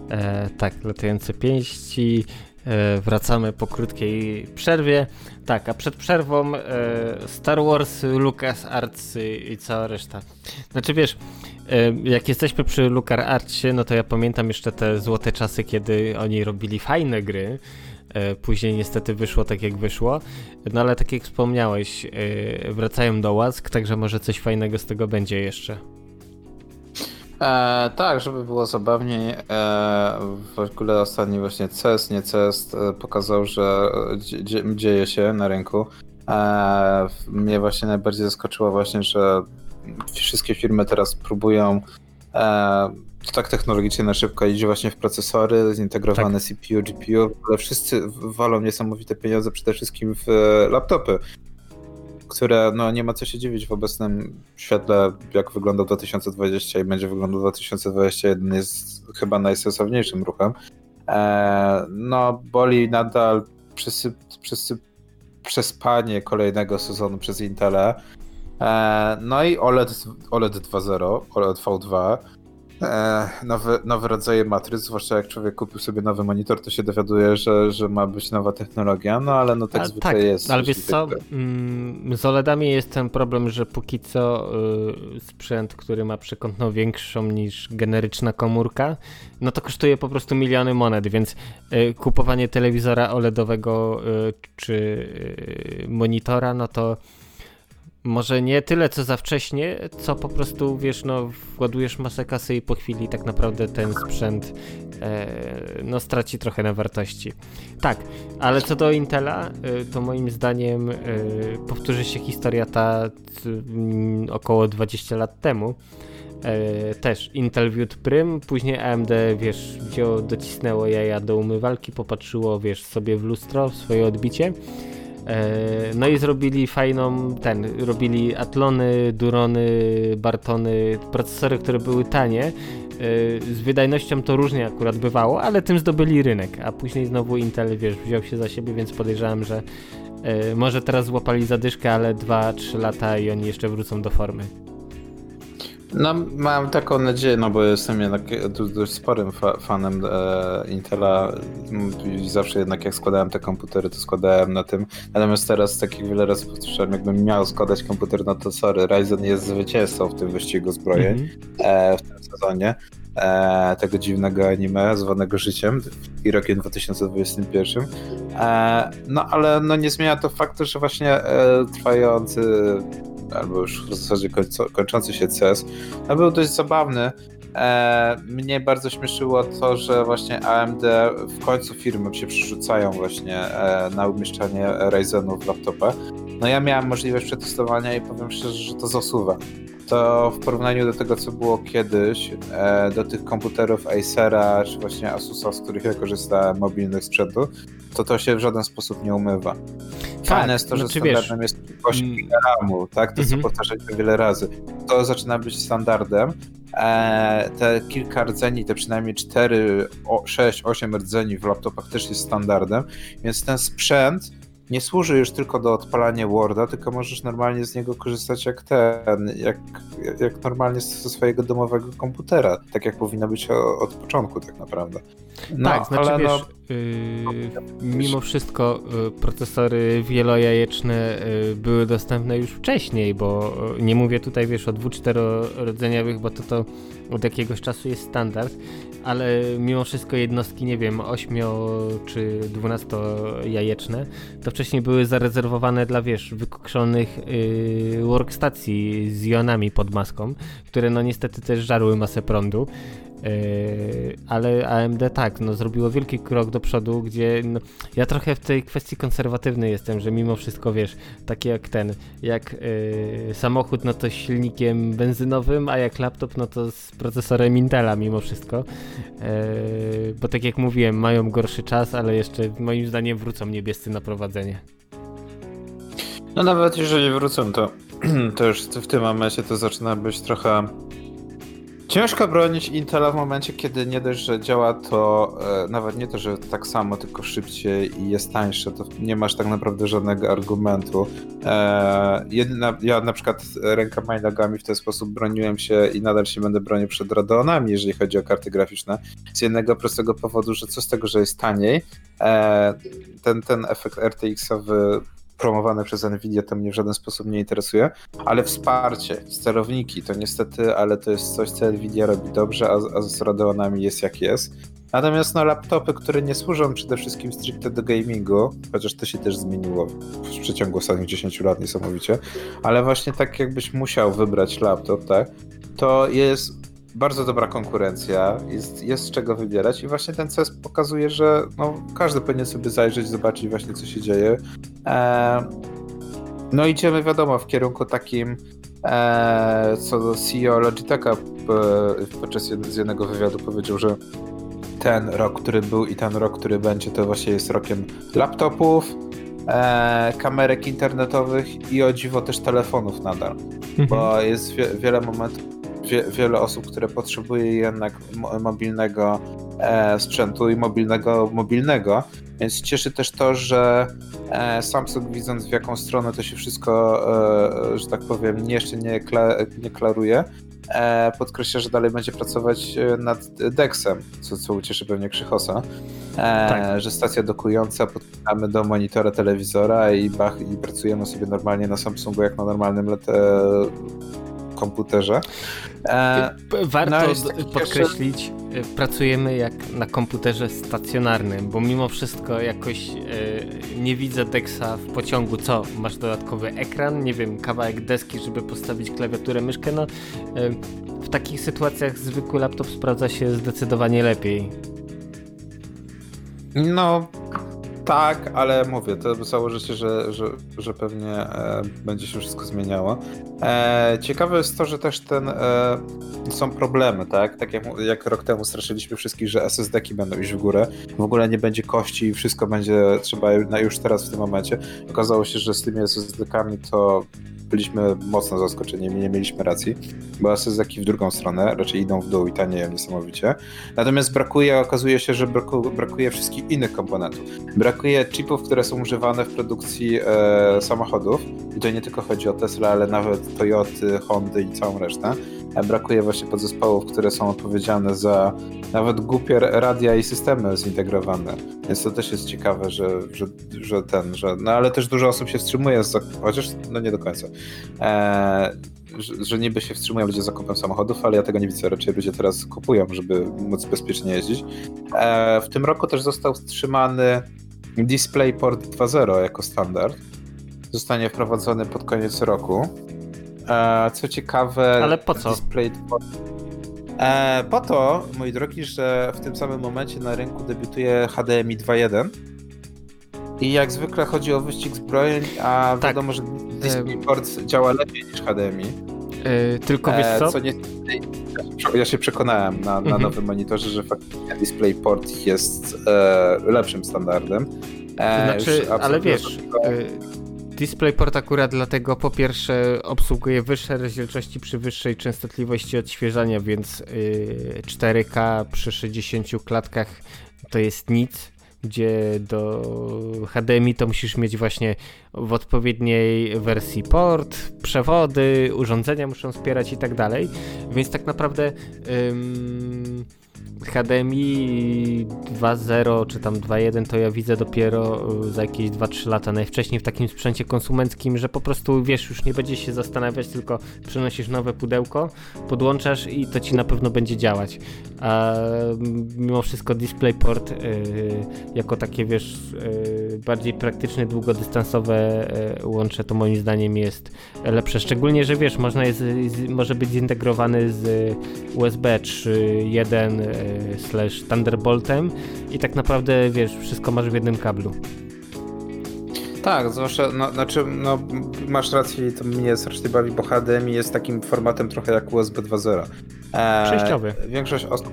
e, tak, latające pięści, e, wracamy po krótkiej przerwie, tak, a przed przerwą e, Star Wars, LucasArts i, i cała reszta. Znaczy wiesz, e, jak jesteśmy przy LucasArtsie, no to ja pamiętam jeszcze te złote czasy, kiedy oni robili fajne gry. Później niestety wyszło tak jak wyszło, no ale tak jak wspomniałeś, wracają do łask, także może coś fajnego z tego będzie jeszcze. E, tak, żeby było zabawniej, e, w ogóle ostatni właśnie C E S, nie C E S pokazał, że dzie, dzieje się na rynku. E, mnie właśnie najbardziej zaskoczyło właśnie, że wszystkie firmy teraz próbują e, to tak technologicznie na szybko idzie właśnie w procesory, zintegrowane tak. C P U, G P U, ale wszyscy walą niesamowite pieniądze przede wszystkim w laptopy, które no nie ma co się dziwić w obecnym świetle, jak wygląda dwa tysiące dwudziesty i będzie wyglądał dwa tysiące dwudziesty pierwszy, jest chyba najsensowniejszym ruchem. Eee, no boli nadal przesyp, przesyp, przespanie kolejnego sezonu przez Intele, eee, no i OLED, OLED dwa zero, OLED V dwa. Nowe, nowe rodzaje matryc, zwłaszcza jak człowiek kupił sobie nowy monitor, to się dowiaduje, że, że ma być nowa technologia, no ale no tak zwykle tak, jest. Ale wiesz co, tak. Z OLEDami jest ten problem, że póki co yy, sprzęt, który ma przekątną większą niż generyczna komórka, no to kosztuje po prostu miliony monet, więc yy, kupowanie telewizora OLEDowego yy, czy yy, monitora, no to może nie tyle co za wcześnie, co po prostu wiesz, no władujesz masę kasy i po chwili tak naprawdę ten sprzęt e, no straci trochę na wartości. Tak, ale co do Intela, e, to moim zdaniem e, powtórzy się historia ta t, m, około dwadzieścia lat temu. E, też Intel wiódł prym, później A M D wiesz, wzięło, docisnęło jaja do umywalki, popatrzyło wiesz sobie w lustro, w swoje odbicie. No i zrobili fajną, ten, robili Atlony, Durony, Bartony, procesory, które były tanie, z wydajnością to różnie akurat bywało, ale tym zdobyli rynek, a później znowu Intel, wiesz, wziął się za siebie, więc podejrzewam, że może teraz złapali zadyszkę, ale dwa trzy lata i oni jeszcze wrócą do formy. No, mam taką nadzieję, no bo jestem jednak dość sporym fa- fanem e, Intela i zawsze jednak jak składałem te komputery, to składałem na tym. Natomiast teraz, tak jak wiele razy powtórzałem, jakbym miał składać komputer, no to sorry, Ryzen jest zwycięzcą w tym wyścigu zbrojeń, mm-hmm. e, w tym sezonie e, tego dziwnego anime zwanego życiem i rokiem dwa tysiące dwudziestym pierwszym. E, no ale no, nie zmienia to faktu, że właśnie e, trwający albo już w zasadzie kończący się C E S, no był dość zabawny. Eee, mnie bardzo śmieszyło to, że właśnie A M D w końcu firmy się przerzucają właśnie e, na umieszczanie Ryzenów w laptopach. No ja miałem możliwość przetestowania i powiem szczerze, że to zasuwa. to w porównaniu do tego, co było kiedyś, do tych komputerów Acera czy właśnie Asusa, z których ja korzystałem, mobilnych sprzętu, to to się w żaden sposób nie umywa. Fajne tak, jest to, że znaczy standardem wiesz, jest osiem giga ramu, tak? To mm-hmm. co powtarzaliśmy wiele razy. To zaczyna być standardem. Eee, te kilka rdzeni, te przynajmniej cztery, sześć, osiem rdzeni w laptopach też jest standardem, więc ten sprzęt nie służy już tylko do odpalania Worda, tylko możesz normalnie z niego korzystać jak ten, jak, jak normalnie ze swojego domowego komputera, tak jak powinno być od, od początku tak naprawdę. No, tak, znaczy ale wiesz, no... yy, mimo wszystko yy, procesory wielojajeczne yy, były dostępne już wcześniej, bo yy, nie mówię tutaj wiesz o dwu-czterorodzeniowych, bo to to od jakiegoś czasu jest standard, ale mimo wszystko jednostki, nie wiem, ośmiu- czy dwunastojajeczne, to wcześniej były zarezerwowane dla, wiesz, wykokszonych yy, workstacji z jonami pod maską, które no niestety też żarły masę prądu. Yy, ale A M D tak, no zrobiło wielki krok do przodu, gdzie no, ja trochę w tej kwestii konserwatywny jestem, że mimo wszystko wiesz, takie jak ten, jak yy, samochód, no to z silnikiem benzynowym, a jak laptop, no to z procesorem Intela mimo wszystko, yy, bo tak jak mówiłem, mają gorszy czas, ale jeszcze moim zdaniem wrócą niebiescy na prowadzenie. No nawet jeżeli wrócą, to, to już w tym momencie to zaczyna być trochę... Ciężko bronić Intela w momencie, kiedy nie dość, że działa to e, nawet nie to, że tak samo, tylko szybciej i jest tańsze, to nie masz tak naprawdę żadnego argumentu. E, jedyna, ja na przykład rękami i nogami w ten sposób broniłem się i nadal się będę bronił przed Radeonami, jeżeli chodzi o karty graficzne, z jednego prostego powodu, że co z tego, że jest taniej, e, ten, ten efekt R T X-owy promowane przez Nvidia, to mnie w żaden sposób nie interesuje, ale wsparcie, sterowniki, to niestety, ale to jest coś, co Nvidia robi dobrze, a, a z Radeonami jest jak jest. Natomiast no, laptopy, które nie służą przede wszystkim stricte do gamingu, chociaż to się też zmieniło w przeciągu ostatnich dziesięciu lat niesamowicie, ale właśnie tak jakbyś musiał wybrać laptop, tak, to jest bardzo dobra konkurencja, jest, jest z czego wybierać i właśnie ten C E S pokazuje, że no, każdy powinien sobie zajrzeć, zobaczyć właśnie co się dzieje. Eee, no idziemy wiadomo w kierunku takim, eee, co do C E O Logitecha podczas jed- z jednego wywiadu powiedział, że ten rok, który był i ten rok, który będzie, to właśnie jest rokiem laptopów, E, kamerek internetowych i o dziwo też telefonów nadal, mhm. bo jest wie, wiele momentów, wie, wiele osób, które potrzebuje jednak mobilnego e, sprzętu i mobilnego mobilnego, więc cieszy też to, że e, Samsung, widząc w jaką stronę to się wszystko, e, że tak powiem, nie, jeszcze nie, kla, nie klaruje, e, podkreśla, że dalej będzie pracować nad Dexem, co, co ucieszy pewnie Krzychosa. E, tak. Że stacja dokująca, podpinamy do monitora telewizora i bach, i pracujemy sobie normalnie na Samsungu jak na normalnym lete... komputerze. E, Warto no, podkreślić, jeszcze... pracujemy jak na komputerze stacjonarnym, bo mimo wszystko jakoś e, nie widzę Dexa w pociągu, co masz dodatkowy ekran, nie wiem, kawałek deski, żeby postawić klawiaturę, myszkę, no e, w takich sytuacjach zwykły laptop sprawdza się zdecydowanie lepiej. No tak, ale mówię, to założę się, że, że, że pewnie e, będzie się wszystko zmieniało. E, ciekawe jest to, że też ten, e, są problemy, tak? Tak jak, jak rok temu straszyliśmy wszystkich, że S S D ki będą iść w górę, w ogóle nie będzie kości i wszystko będzie trzeba już teraz w tym momencie. Okazało się, że z tymi S S D kami to byliśmy mocno zaskoczeni i nie mieliśmy racji, bo S S D ki w drugą stronę raczej idą w dół i tanieją niesamowicie. Natomiast brakuje, okazuje się, że braku, brakuje wszystkich innych komponentów. Brakuje chipów, które są używane w produkcji e, samochodów i to nie tylko chodzi o Tesla, ale nawet Toyoty, Hondy i całą resztę. Brakuje właśnie podzespołów, które są odpowiedzialne za nawet głupie radia i systemy zintegrowane. Więc to też jest ciekawe, że, że, że ten, że... No ale też dużo osób się wstrzymuje, z zakup... chociaż no nie do końca. Eee, że, że niby się wstrzymują ludzie z zakupem samochodów, ale ja tego nie widzę. Raczej ludzie teraz kupują, żeby móc bezpiecznie jeździć. Eee, w tym roku też został wstrzymany DisplayPort dwa zero jako standard. Zostanie wprowadzony pod koniec roku. Co ciekawe... Ale po co? Display... E, po to, moi drogi, że w tym samym momencie na rynku debiutuje H D M I dwa jeden i jak zwykle chodzi o wyścig zbrojeń, a tak. wiadomo, że DisplayPort działa lepiej niż H D M I. Yy, tylko wiesz co? E, co nie... Ja się przekonałem na, na mm-hmm. nowym monitorze, że faktycznie DisplayPort jest e, lepszym standardem. E, znaczy, ale wiesz, to... DisplayPort akurat dlatego po pierwsze obsługuje wyższe rozdzielczości przy wyższej częstotliwości odświeżania, więc y, cztery K przy sześćdziesięciu klatkach to jest nic, gdzie do H D M I to musisz mieć właśnie w odpowiedniej wersji port, przewody, urządzenia muszą wspierać i tak dalej, więc tak naprawdę ym, H D M I dwa zero czy tam dwa jeden to ja widzę dopiero za jakieś dwa trzy lata, najwcześniej w takim sprzęcie konsumenckim, że po prostu wiesz, już nie będziesz się zastanawiać, tylko przenosisz nowe pudełko, podłączasz i to ci na pewno będzie działać. A mimo wszystko DisplayPort yy, jako takie wiesz yy, bardziej praktyczne, długodystansowe yy, łącze to moim zdaniem jest lepsze, szczególnie, że wiesz, można jest, z, może być zintegrowany z U S B trzy jeden slash Thunderboltem i tak naprawdę wiesz, wszystko masz w jednym kablu. Tak, zwłaszcza, no, znaczy, no, masz rację, to mnie strasznie bawi, bo H D M I jest takim formatem trochę jak U S B dwa zero. Eee, Przejściowy. Większość osób,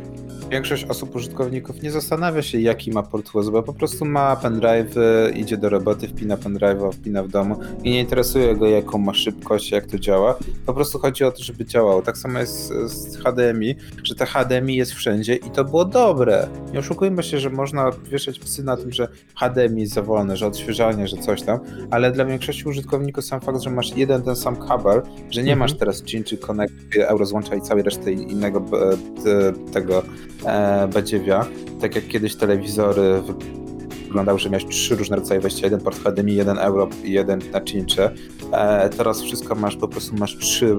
większość osób użytkowników nie zastanawia się, jaki ma port U S B, po prostu ma pendrive, idzie do roboty, wpina pendrive'a, wpina w domu i nie interesuje go, jaką ma szybkość, jak to działa. Po prostu chodzi o to, żeby działało. Tak samo jest z H D M I, że te H D M I jest wszędzie i to było dobre. Nie oszukujmy się, że można wieszać psy na tym, że H D M I jest za wolne, że odświeżalnie, że coś tam, ale dla większości użytkowników sam fakt, że masz jeden ten sam kabel, że nie mhm. masz teraz Cinczy, Connect, Eurozłącza i całej reszty innego tego badziewia, tak jak kiedyś telewizory wyglądały, że miałeś trzy różne rodzaje wejścia, jeden port H D M I, jeden euro i jeden na cincze. E, teraz wszystko masz, po prostu masz trzy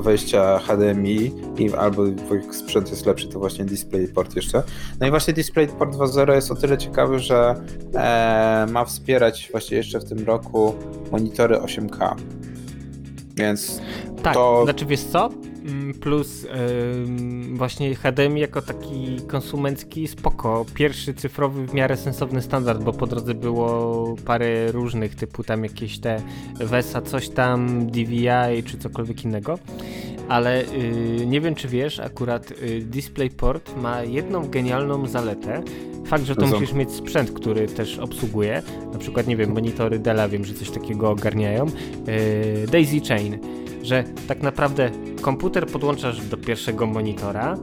wejścia H D M I i albo twój sprzęt jest lepszy, to właśnie DisplayPort jeszcze. No i właśnie DisplayPort dwa zero jest o tyle ciekawy, że e, ma wspierać właśnie jeszcze w tym roku monitory osiem K. Więc tak, to... znaczy wiesz co? Plus yy, właśnie H D M I jako taki konsumencki spoko, pierwszy cyfrowy w miarę sensowny standard, bo po drodze było parę różnych typu tam jakieś te Wesa, coś tam, D V I czy cokolwiek innego, ale yy, nie wiem czy wiesz, akurat yy, DisplayPort ma jedną genialną zaletę, fakt, że to Zom. musisz mieć sprzęt, który też obsługuje, na przykład nie wiem, monitory Della, wiem, że coś takiego ogarniają, yy, Daisy Chain, że tak naprawdę komputer podłączasz do pierwszego monitora,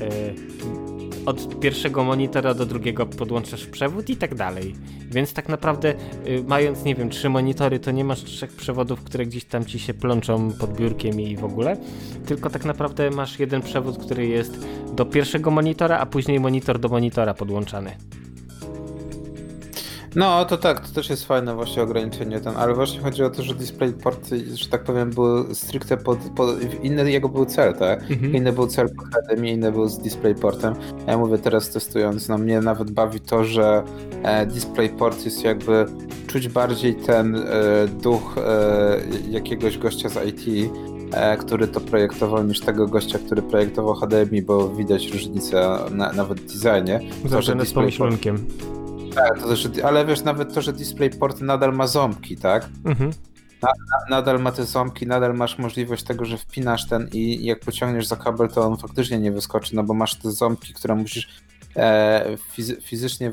yy, od pierwszego monitora do drugiego podłączasz przewód i tak dalej. Więc tak naprawdę yy, mając, nie wiem, trzy monitory, to nie masz trzech przewodów, które gdzieś tam ci się plączą pod biurkiem i w ogóle, tylko tak naprawdę masz jeden przewód, który jest do pierwszego monitora, a później monitor do monitora podłączany. No, to tak, to też jest fajne właśnie ograniczenie ten, ale właśnie chodzi o to, że DisplayPort, że tak powiem, był stricte pod, pod inny jego był cel, tak? Mm-hmm. Inny był cel pod H D M I, inny był z DisplayPortem. Ja mówię teraz testując, no mnie nawet bawi to, że e, DisplayPort jest jakby czuć bardziej ten e, duch e, jakiegoś gościa z I T, e, który to projektował, niż tego gościa, który projektował H D M I, bo widać różnicę na, nawet w designie. Zawsze nad pomyślunkiem. Tak, to też, ale wiesz, nawet to, że DisplayPort nadal ma ząbki, tak? Mhm. Nad, nadal ma te ząbki, nadal masz możliwość tego, że wpinasz ten i jak pociągniesz za kabel, to on faktycznie nie wyskoczy, no bo masz te ząbki, które musisz e, fizy- fizycznie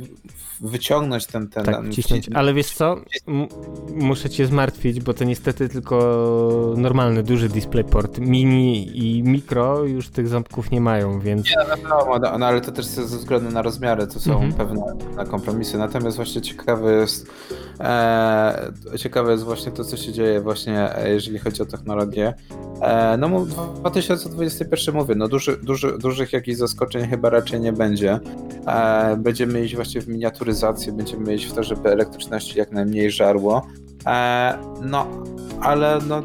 wyciągnąć ten... ten tak, wciśnięć. Ale wiesz co? M- muszę cię zmartwić, bo to niestety tylko normalny, duży DisplayPort. Mini i mikro już tych ząbków nie mają, więc... Nie, no, no, no ale to też ze względu na rozmiary, to są mm-hmm. pewne na kompromisy. Natomiast właśnie ciekawe jest e, ciekawe jest właśnie to, co się dzieje właśnie, jeżeli chodzi o technologię. E, no w dwa tysiące dwudziestym pierwszym mówię, no duży, duży, dużych jakichś zaskoczeń chyba raczej nie będzie. E, będziemy iść właśnie w miniatury, będziemy iść w to, żeby elektryczności jak najmniej żarło, e, no ale no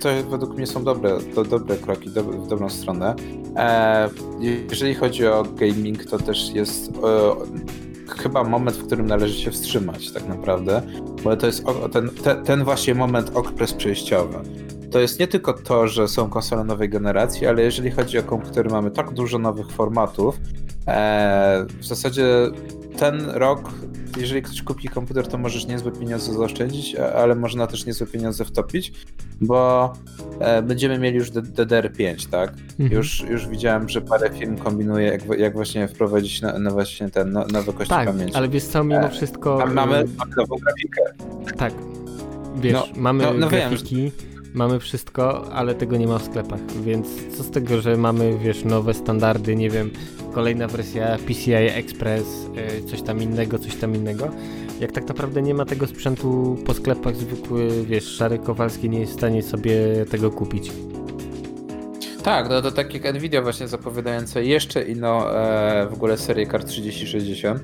to według mnie są dobre, do, dobre kroki do, w dobrą stronę. E, jeżeli chodzi o gaming, to też jest e, chyba moment, w którym należy się wstrzymać tak naprawdę, bo to jest o, ten, te, ten właśnie moment, okres przejściowy. To jest nie tylko to, że są konsole nowej generacji, ale jeżeli chodzi o komputery, mamy tak dużo nowych formatów, Eee, w zasadzie ten rok, jeżeli ktoś kupi komputer, to możesz niezłe pieniądze zaoszczędzić, ale można też niezłe pieniądze wtopić, bo e, będziemy mieli już D D R pięć, tak? Mhm. Już, już widziałem, że parę firm kombinuje, jak, jak właśnie wprowadzić na, na właśnie ten no, nowe kości tak, pamięci. Tak, ale wiesz co, mimo wszystko... E, mamy nową grafikę. Tak, wiesz, no, mamy no, no grafiki... Wiem. Mamy wszystko, ale tego nie ma w sklepach, więc co z tego, że mamy, wiesz, nowe standardy, nie wiem, kolejna wersja P C I Express, coś tam innego, coś tam innego. Jak tak naprawdę nie ma tego sprzętu po sklepach, zwykły, wiesz, szary Kowalski nie jest w stanie sobie tego kupić. Tak, no to tak jak Nvidia właśnie zapowiadające jeszcze inną e, w ogóle serię kart trzydzieści sześćdziesiąt,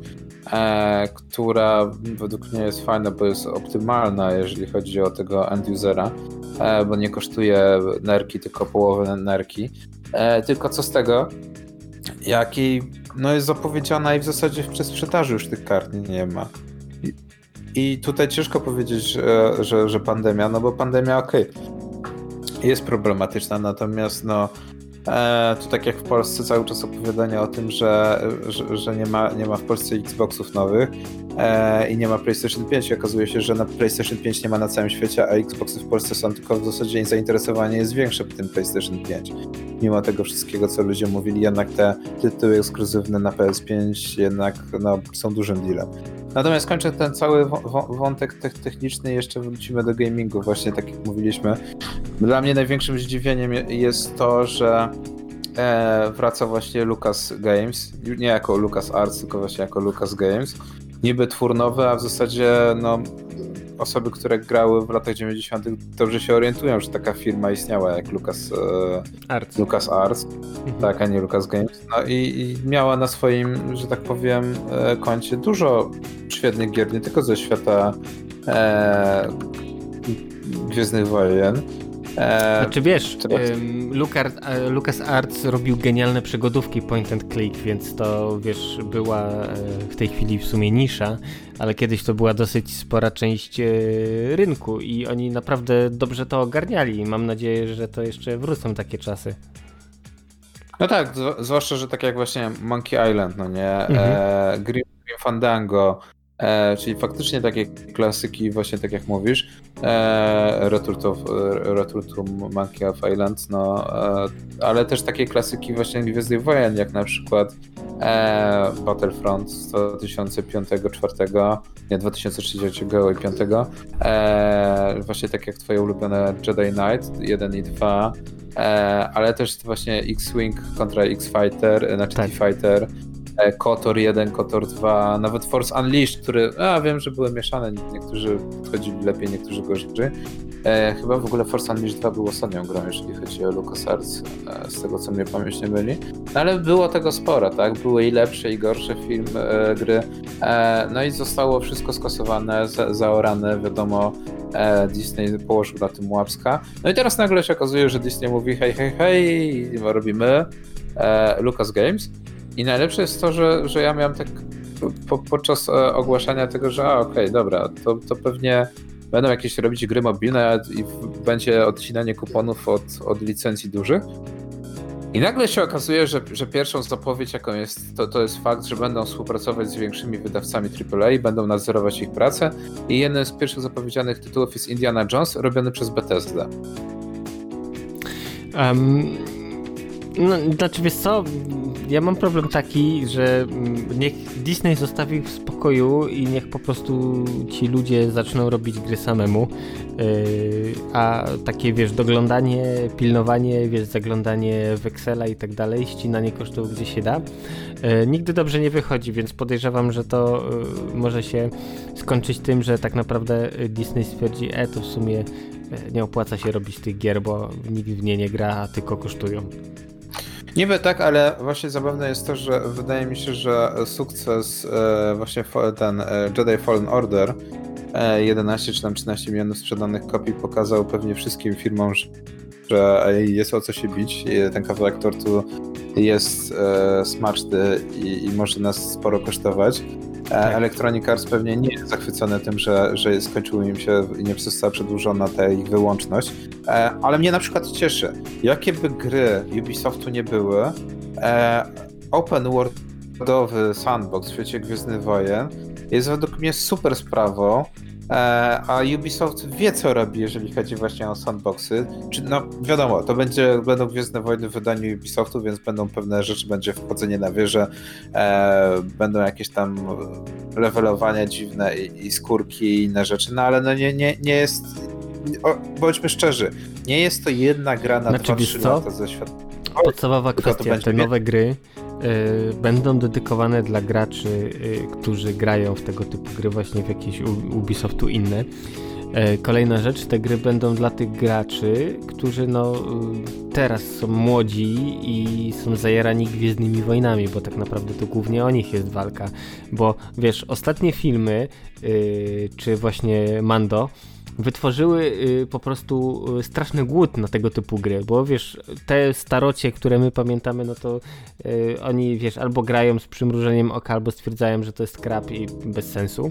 e, która według mnie jest fajna, bo jest optymalna, jeżeli chodzi o tego end-usera, e, bo nie kosztuje nerki, tylko połowę nerki. E, tylko co z tego, jaki no jest zapowiedziana i w zasadzie w sprzedaży już tych kart nie ma. I, i tutaj ciężko powiedzieć, że, że, że pandemia, no bo pandemia okej. Okay. Jest problematyczna, natomiast no e, to tak jak w Polsce cały czas opowiadania o tym, że, że, że nie, ma, nie ma w Polsce Xboxów nowych e, i nie ma PlayStation pięć i okazuje się, że na PlayStation pięć nie ma na całym świecie, a Xboxy w Polsce są, tylko w zasadzie zainteresowanie jest większe w tym PlayStation pięć. Mimo tego wszystkiego, co ludzie mówili, jednak te tytuły ekskluzywne na P S pięć jednak no, są dużym dealem. Natomiast kończę ten cały wątek techniczny, jeszcze wrócimy do gamingu, właśnie tak jak mówiliśmy. Dla mnie największym zdziwieniem jest to, że wraca właśnie Lucas Games, nie jako LucasArts, tylko właśnie jako Lucas Games. Niby twór nowy, a w zasadzie no, osoby, które grały w latach dziewięćdziesiątych dobrze się orientują, że taka firma istniała jak Lucas Arts. Lucas Arts, mhm. Tak, a nie Lucas Games. No i, i miała na swoim, że tak powiem, koncie dużo świetnych gier, nie tylko ze świata e, Gwiezdnych Wojen. E, znaczy wiesz, e, Lucas Arts robił genialne przygodówki point and click, więc to wiesz, była w tej chwili w sumie nisza, ale kiedyś to była dosyć spora część rynku i oni naprawdę dobrze to ogarniali i mam nadzieję, że to jeszcze wrócą takie czasy. No tak, zwłaszcza, że tak jak właśnie Monkey Island, no nie, mhm. e, Grim Fandango, E, czyli faktycznie takie klasyki, właśnie tak jak mówisz, e, Return to, Return to Monkey Island, no, e, ale też takie klasyki właśnie Gwiezdnych Wojen, jak na przykład e, Battlefront z dwa tysiące piątego, czwartego, nie, dwa tysiące trzeciego i dwa tysiące piątego, e, właśnie tak jak twoje ulubione Jedi Knight jeden i dwa, e, ale też właśnie X-Wing kontra X-Fighter, znaczy tak. T-Fighter, Kotor jeden, Kotor dwa, nawet Force Unleashed, który, a wiem, że były mieszane, niektórzy podchodzili lepiej, niektórzy gorzej. E, chyba w ogóle Force Unleashed dwa było ostatnią grą, jeżeli chodzi o LucasArts, e, z tego co mnie pamięć nie myli. No ale było tego sporo, tak? Były i lepsze, i gorsze filmy, e, gry. E, no i zostało wszystko skasowane, za, zaorane, wiadomo, e, Disney położył na tym łapska. No i teraz nagle się okazuje, że Disney mówi hej, hej, hej, robimy e, Lucas Games. I najlepsze jest to, że, że ja miałem tak po, podczas ogłaszania tego, że a okej, okay, dobra, to, to pewnie będą jakieś robić gry mobilne i będzie odcinanie kuponów od, od licencji dużych. I nagle się okazuje, że, że pierwszą zapowiedź jaką jest, to, to jest fakt, że będą współpracować z większymi wydawcami triple A, będą nadzorować ich pracę i jednym z pierwszych zapowiedzianych tytułów jest Indiana Jones, robiony przez Bethesdę. Um... No, znaczy wiesz co, ja mam problem taki, że niech Disney zostawi w spokoju i niech po prostu ci ludzie zaczną robić gry samemu, yy, a takie wiesz, doglądanie, pilnowanie, wiesz, zaglądanie w Excela i tak dalej, ścinanie kosztów gdzie się da, yy, nigdy dobrze nie wychodzi, więc podejrzewam, że to yy, może się skończyć tym, że tak naprawdę Disney stwierdzi, e to w sumie nie opłaca się robić tych gier, bo nikt w nie nie gra, a tylko kosztują. Niby tak, ale właśnie zabawne jest to, że wydaje mi się, że sukces e, właśnie ten e, Jedi Fallen Order e, jedenaście czy tam trzynaście milionów sprzedanych kopii pokazał pewnie wszystkim firmom, że jest o co się bić. Ten kawałek tortu jest e, smaczny i, i może nas sporo kosztować. Tak. Electronic Arts pewnie nie jest zachwycony tym, że, że skończyło im się i nie została przedłużona ta ich wyłączność, ale mnie na przykład cieszy, jakie by gry Ubisoftu nie były, open world przygodowy sandbox w świecie Gwiezdnych Wojen jest według mnie super sprawą, a Ubisoft wie, co robi, jeżeli chodzi właśnie o sandboxy. Czy, no wiadomo, to będzie, będą Gwiezdne Wojny w wydaniu Ubisoftu, więc będą pewne rzeczy, będzie wchodzenie na wieżę, e, będą jakieś tam levelowania dziwne i, i skórki i inne rzeczy, no ale no nie, nie, nie jest, o, bądźmy szczerzy, nie jest to jedna gra na znaczy, dwa trzy lata ze świata. Podstawowa kwestia, te nowe gry y, będą dedykowane dla graczy, y, którzy grają w tego typu gry, właśnie w jakieś Ubisoftu inne. Y, kolejna rzecz, te gry będą dla tych graczy, którzy no y, teraz są młodzi i są zajarani Gwiezdnymi Wojnami, bo tak naprawdę to głównie o nich jest walka. Bo wiesz, ostatnie filmy, y, czy właśnie Mando, wytworzyły y, po prostu y, straszny głód na tego typu gry, bo wiesz, te starocie, które my pamiętamy, no to y, oni, wiesz, albo grają z przymrużeniem oka, albo stwierdzają, że to jest krap i bez sensu.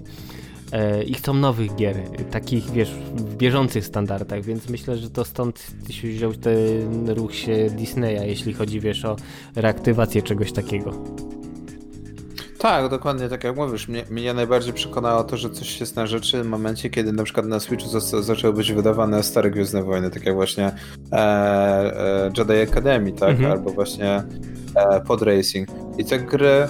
I chcą nowych gier, takich wiesz, w bieżących standardach, więc myślę, że to stąd się wziął ten ruch się Disneya, jeśli chodzi, wiesz, o reaktywację czegoś takiego. Tak, dokładnie tak jak mówisz. Mnie, mnie najbardziej przekonało to, że coś jest na rzeczy w momencie, kiedy na przykład na Switchu zas- zaczęły być wydawane stare Gwiezdne Wojny, tak jak właśnie e, e, Jedi Academy, tak? Mhm. Albo właśnie e, Pod Racing. I te gry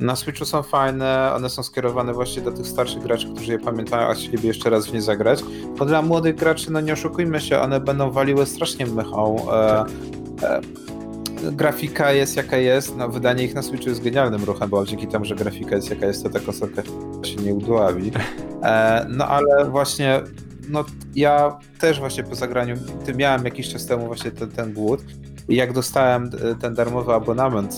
na Switchu są fajne, one są skierowane właśnie do tych starszych graczy, którzy je pamiętają, a chcieliby jeszcze raz w nie zagrać. Bo dla młodych graczy, no nie oszukujmy się, one będą waliły strasznie mychą. E, e, Grafika jest jaka jest, no wydanie ich na Switchu jest genialnym ruchem, bo dzięki temu, że grafika jest jaka jest, to ta konsolka się nie udławi. E, no ale właśnie, no ja też właśnie po zagraniu, tym miałem jakiś czas temu właśnie ten, ten głód i jak dostałem ten darmowy abonament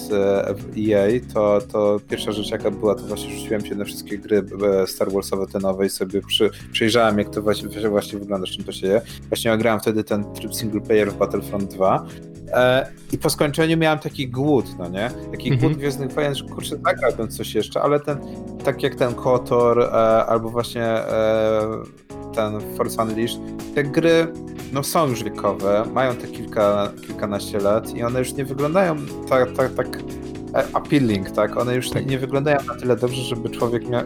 w E A, to, to pierwsza rzecz jaka była, to właśnie rzuciłem się na wszystkie gry Star Warsowe te nowe i sobie przy, przyjrzałem jak to właśnie, właśnie wygląda, czym to się je. Właśnie grałem wtedy ten tryb single player w Battlefront dwa. I po skończeniu miałem taki głód, no nie? Taki głód Gwiezdnych Wojen, że kurczę, zagrałbym coś jeszcze, ale ten, tak jak ten KOTOR, e, albo właśnie e, ten Force Unleashed, te gry, no są już wiekowe, mają te kilka, kilkanaście lat i one już nie wyglądają tak, tak, tak appealing, tak? One już tak. nie wyglądają na tyle dobrze, żeby człowiek miał...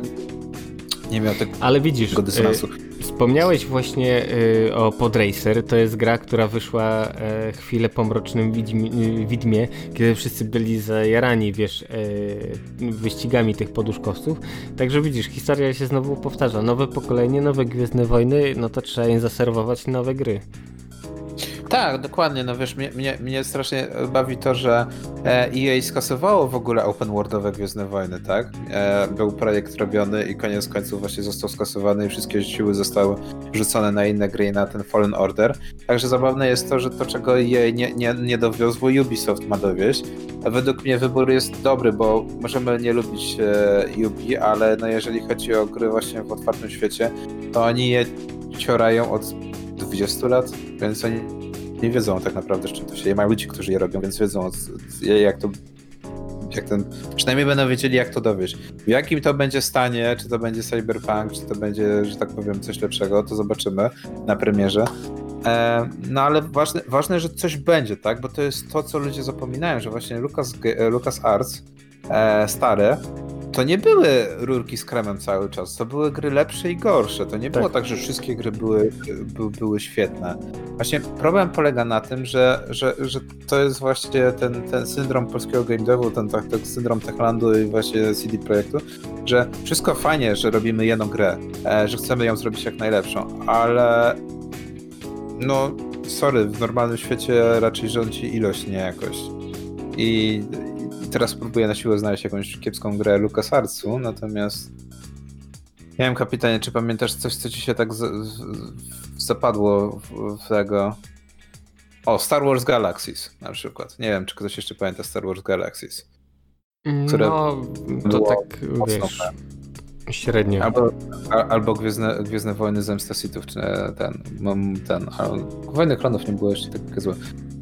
Nie miał tego, ale widzisz, tego dysonansu. Y, wspomniałeś właśnie y, o Podracer, to jest gra, która wyszła y, chwilę po Mrocznym widmi, y, Widmie, kiedy wszyscy byli zajarani, wiesz, y, wyścigami tych poduszkowców. Także widzisz, historia się znowu powtarza. Nowe pokolenie, nowe Gwiezdne Wojny, no to trzeba im zaserwować nowe gry. Tak, dokładnie, no wiesz, mnie, mnie, mnie strasznie bawi to, że E A skasowało w ogóle open worldowe Gwiezdne Wojny, tak? Był projekt robiony i koniec końców właśnie został skasowany i wszystkie siły zostały rzucone na inne gry i na ten Fallen Order. Także zabawne jest to, że to czego E A nie, nie, nie dowiozło, Ubisoft ma dowieść. Według mnie wybór jest dobry, bo możemy nie lubić Ubi, ale no jeżeli chodzi o gry właśnie w otwartym świecie, to oni je ciorają od dwudziestu lat, więc oni nie wiedzą tak naprawdę, z czym to się je. Mają ludzi, którzy je robią, więc wiedzą, jak to, jak ten, przynajmniej będą wiedzieli, jak to dowieść. W jakim to będzie stanie, czy to będzie Cyberpunk, czy to będzie, że tak powiem, coś lepszego, to zobaczymy na premierze. E, no ale ważne, ważne, że coś będzie, tak? Bo to jest to, co ludzie zapominają, że właśnie Lucas, LucasArts e, stare, to nie były rurki z kremem cały czas, to były gry lepsze i gorsze. To nie było tak, tak że wszystkie gry były, by, były świetne. Właśnie problem polega na tym, że, że, że to jest właśnie ten, ten syndrom polskiego game devu, ten, ten syndrom Techlandu i właśnie C D Projektu, że wszystko fajnie, że robimy jedną grę, że chcemy ją zrobić jak najlepszą, ale no sorry, w normalnym świecie raczej rządzi ilość, nie jakość. I teraz próbuję na siłę znaleźć jakąś kiepską grę LucasArtsu, natomiast nie wiem, kapitanie, czy pamiętasz coś, co ci się tak z- z- zapadło w-, w tego... O, Star Wars Galaxies na przykład. Nie wiem, czy ktoś jeszcze pamięta Star Wars Galaxies. Które no, to tak, wiesz, średnio. Albo, a, albo Gwiezdne, Gwiezdne Wojny Zemsta Sithów, czy ten... ten Wojny Klonów nie było jeszcze takie złe.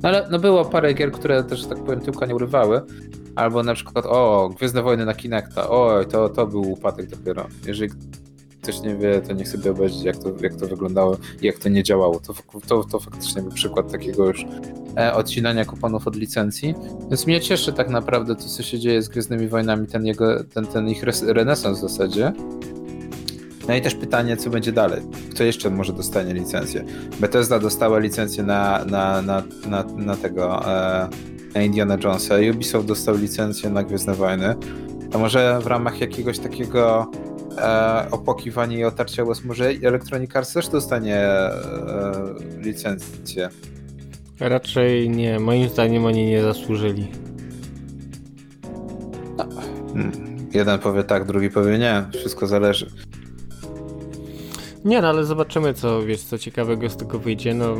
No ale no było parę gier, które też, że tak powiem, tyłka nie urywały. Albo na przykład, o, Gwiezdne Wojny na Kinecta, oj, to, to był upadek dopiero. Jeżeli ktoś nie wie, to niech sobie obejrzy, jak to, jak to wyglądało i jak to nie działało. To, to, to faktycznie był przykład takiego już odcinania kuponów od licencji, więc mnie cieszy tak naprawdę to, co się dzieje z Gwiezdnymi Wojnami, ten, jego, ten, ten ich renesans w zasadzie. No i też pytanie, co będzie dalej? Kto jeszcze może dostanie licencję? Bethesda dostała licencję na, na, na, na, na tego, na Indiana Jonesa, Ubisoft dostał licencję na Gwiezdne Wojny. To może w ramach jakiegoś takiego e, opłakiwania i otarcia łez, może Electronic Arts też dostanie e, licencję? Raczej nie. Moim zdaniem oni nie zasłużyli. No. Jeden powie tak, drugi powie nie. Wszystko zależy. Nie, no ale zobaczymy, co wiesz, co ciekawego z tego wyjdzie. No,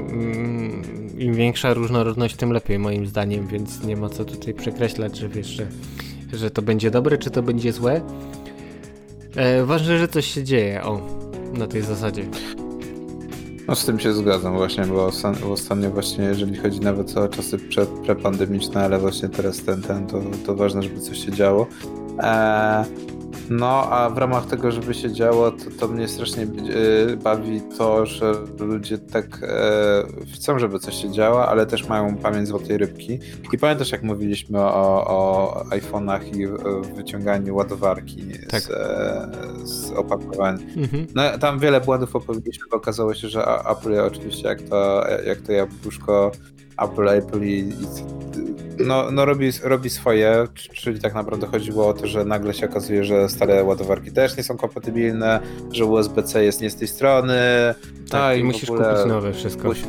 im większa różnorodność, tym lepiej moim zdaniem, więc nie ma co tutaj przekreślać, że wiesz, że, że to będzie dobre, czy to będzie złe. E, ważne, że coś się dzieje, o, na tej zasadzie. No z tym się zgadzam właśnie, bo ostatnio właśnie, jeżeli chodzi nawet o czasy prze, prepandemiczne, ale właśnie teraz ten, ten, to, to ważne, żeby coś się działo. Eee... No, a w ramach tego, żeby się działo, to, to mnie strasznie yy, bawi to, że ludzie tak yy, chcą, żeby coś się działo, ale też mają pamięć złotej rybki. I pamiętasz, jak mówiliśmy o, o iPhone'ach i wyciąganiu ładowarki tak. z, e, z opakowań. Mhm. No, tam wiele błędów opowiedzieliśmy, bo okazało się, że Apple oczywiście, jak to, jak to jabłuszko, Apple, Apple i, i no, no robi, robi swoje, czyli tak naprawdę chodziło o to, że nagle się okazuje, że stare ładowarki też nie są kompatybilne, że U S B C jest nie z tej strony. Tak, no i, i musisz kupić nowe wszystko. Musisz,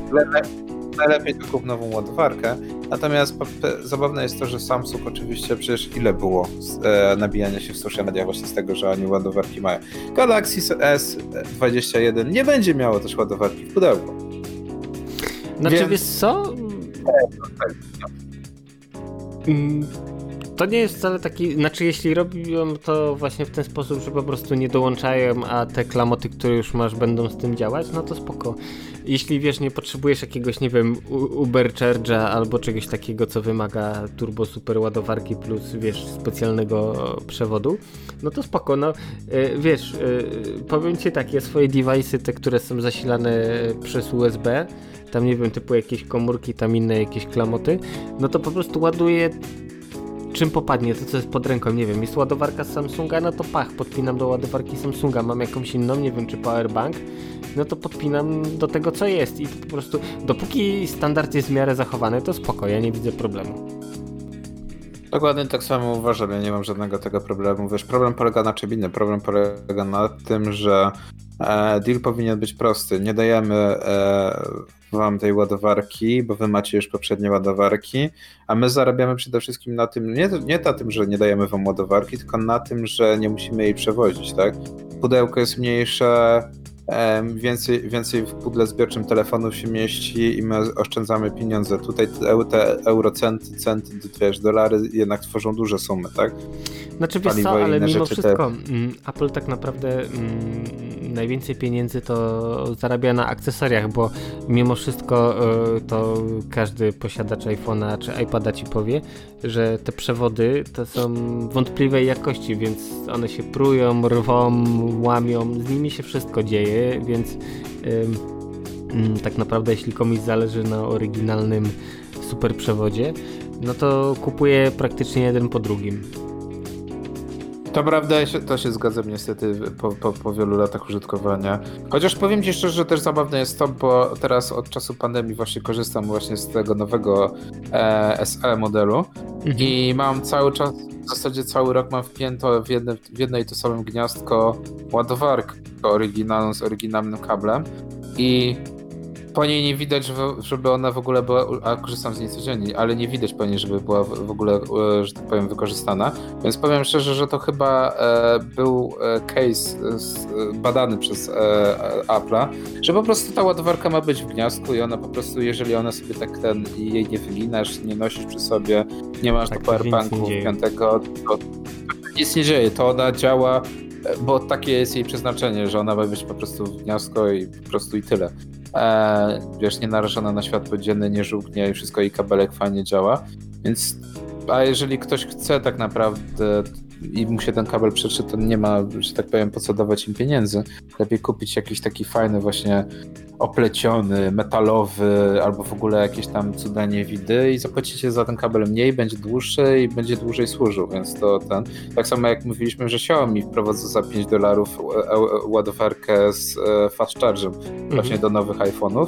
najlepiej to kup nową ładowarkę. Natomiast zabawne jest to, że Samsung oczywiście przecież ile było e, nabijania się w social mediach właśnie z tego, że oni ładowarki mają. Galaxy S dwadzieścia jeden nie będzie miało też ładowarki w pudełku. Znaczy więc... wiesz co? To nie jest wcale taki, znaczy jeśli robią to właśnie w ten sposób, że po prostu nie dołączają, a te klamoty, które już masz, będą z tym działać, no to spoko. Jeśli wiesz, nie potrzebujesz jakiegoś, nie wiem, Ubercharge'a albo czegoś takiego, co wymaga turbo super ładowarki plus, wiesz, specjalnego przewodu, no to spoko, no wiesz, powiem ci tak, ja swoje device'y, te, które są zasilane przez U S B, tam nie wiem, typu jakieś komórki, tam inne jakieś klamoty, no to po prostu ładuje czym popadnie, to co jest pod ręką, nie wiem, jest ładowarka z Samsunga, no to pach, podpinam do ładowarki Samsunga, mam jakąś inną, nie wiem, czy powerbank, no to podpinam do tego, co jest i po prostu, dopóki standard jest w miarę zachowany, to spoko, ja nie widzę problemu. Dokładnie tak samo uważam, ja nie mam żadnego tego problemu, wiesz, problem polega na czym innym, problem polega na tym, że e, deal powinien być prosty, nie dajemy e, wam tej ładowarki, bo wy macie już poprzednie ładowarki, a my zarabiamy przede wszystkim na tym, nie, nie na tym, że nie dajemy wam ładowarki, tylko na tym, że nie musimy jej przewozić, tak? Pudełko jest mniejsze, Więcej, więcej w pudle zbiorczym telefonów się mieści i my oszczędzamy pieniądze. Tutaj te, te eurocenty, centy, wiesz, dolary jednak tworzą duże sumy, tak? Znaczy wiesz co, ale mimo wszystko te... Apple tak naprawdę mm, najwięcej pieniędzy to zarabia na akcesoriach, bo mimo wszystko y, to każdy posiadacz iPhone'a czy iPada ci powie, że te przewody to są wątpliwej jakości, więc one się prują, rwą, łamią, z nimi się wszystko dzieje. Więc ym, ym, tak naprawdę jeśli komuś zależy na oryginalnym super przewodzie, no to kupuje praktycznie jeden po drugim. To prawda, to się zgadzam niestety po, po, po wielu latach użytkowania. Chociaż powiem ci szczerze, że też zabawne jest to, bo teraz od czasu pandemii właśnie korzystam właśnie z tego nowego e, S E modelu mhm. i mam cały czas, w zasadzie cały rok mam wpięto w, jedne, w jedno i to samo gniazdko ładowarkę oryginalną z oryginalnym kablem i po niej nie widać, żeby ona w ogóle była, a korzystam z niej codziennie, ale nie widać po niej, żeby była w ogóle, że tak powiem, wykorzystana. Więc powiem szczerze, że to chyba był case badany przez Apple'a, że po prostu ta ładowarka ma być w gniazdku i ona po prostu, jeżeli ona sobie tak ten, jej nie wyginasz, nie nosisz przy sobie, nie masz tak, do powerbanku piątego, to nic nie dzieje, to ona działa, bo takie jest jej przeznaczenie, że ona ma być po prostu w gniazdko i po prostu i tyle. Eee, wiesz, nie narażona na światło dzienne, nie żółknie i wszystko, i kabelek fajnie działa, więc a jeżeli ktoś chce tak naprawdę i mu się ten kabel przeczy, to nie ma, że tak powiem, po co dawać im pieniędzy. Lepiej kupić jakiś taki fajny właśnie opleciony, metalowy albo w ogóle jakieś tam cuda niewidy i zapłacicie za ten kabel mniej, będzie dłuższy i będzie dłużej służył, więc to ten. Tak samo jak mówiliśmy, że Xiaomi wprowadza za pięć dolarów ładowarkę z fast charge'em właśnie mhm. do nowych iPhone'ów.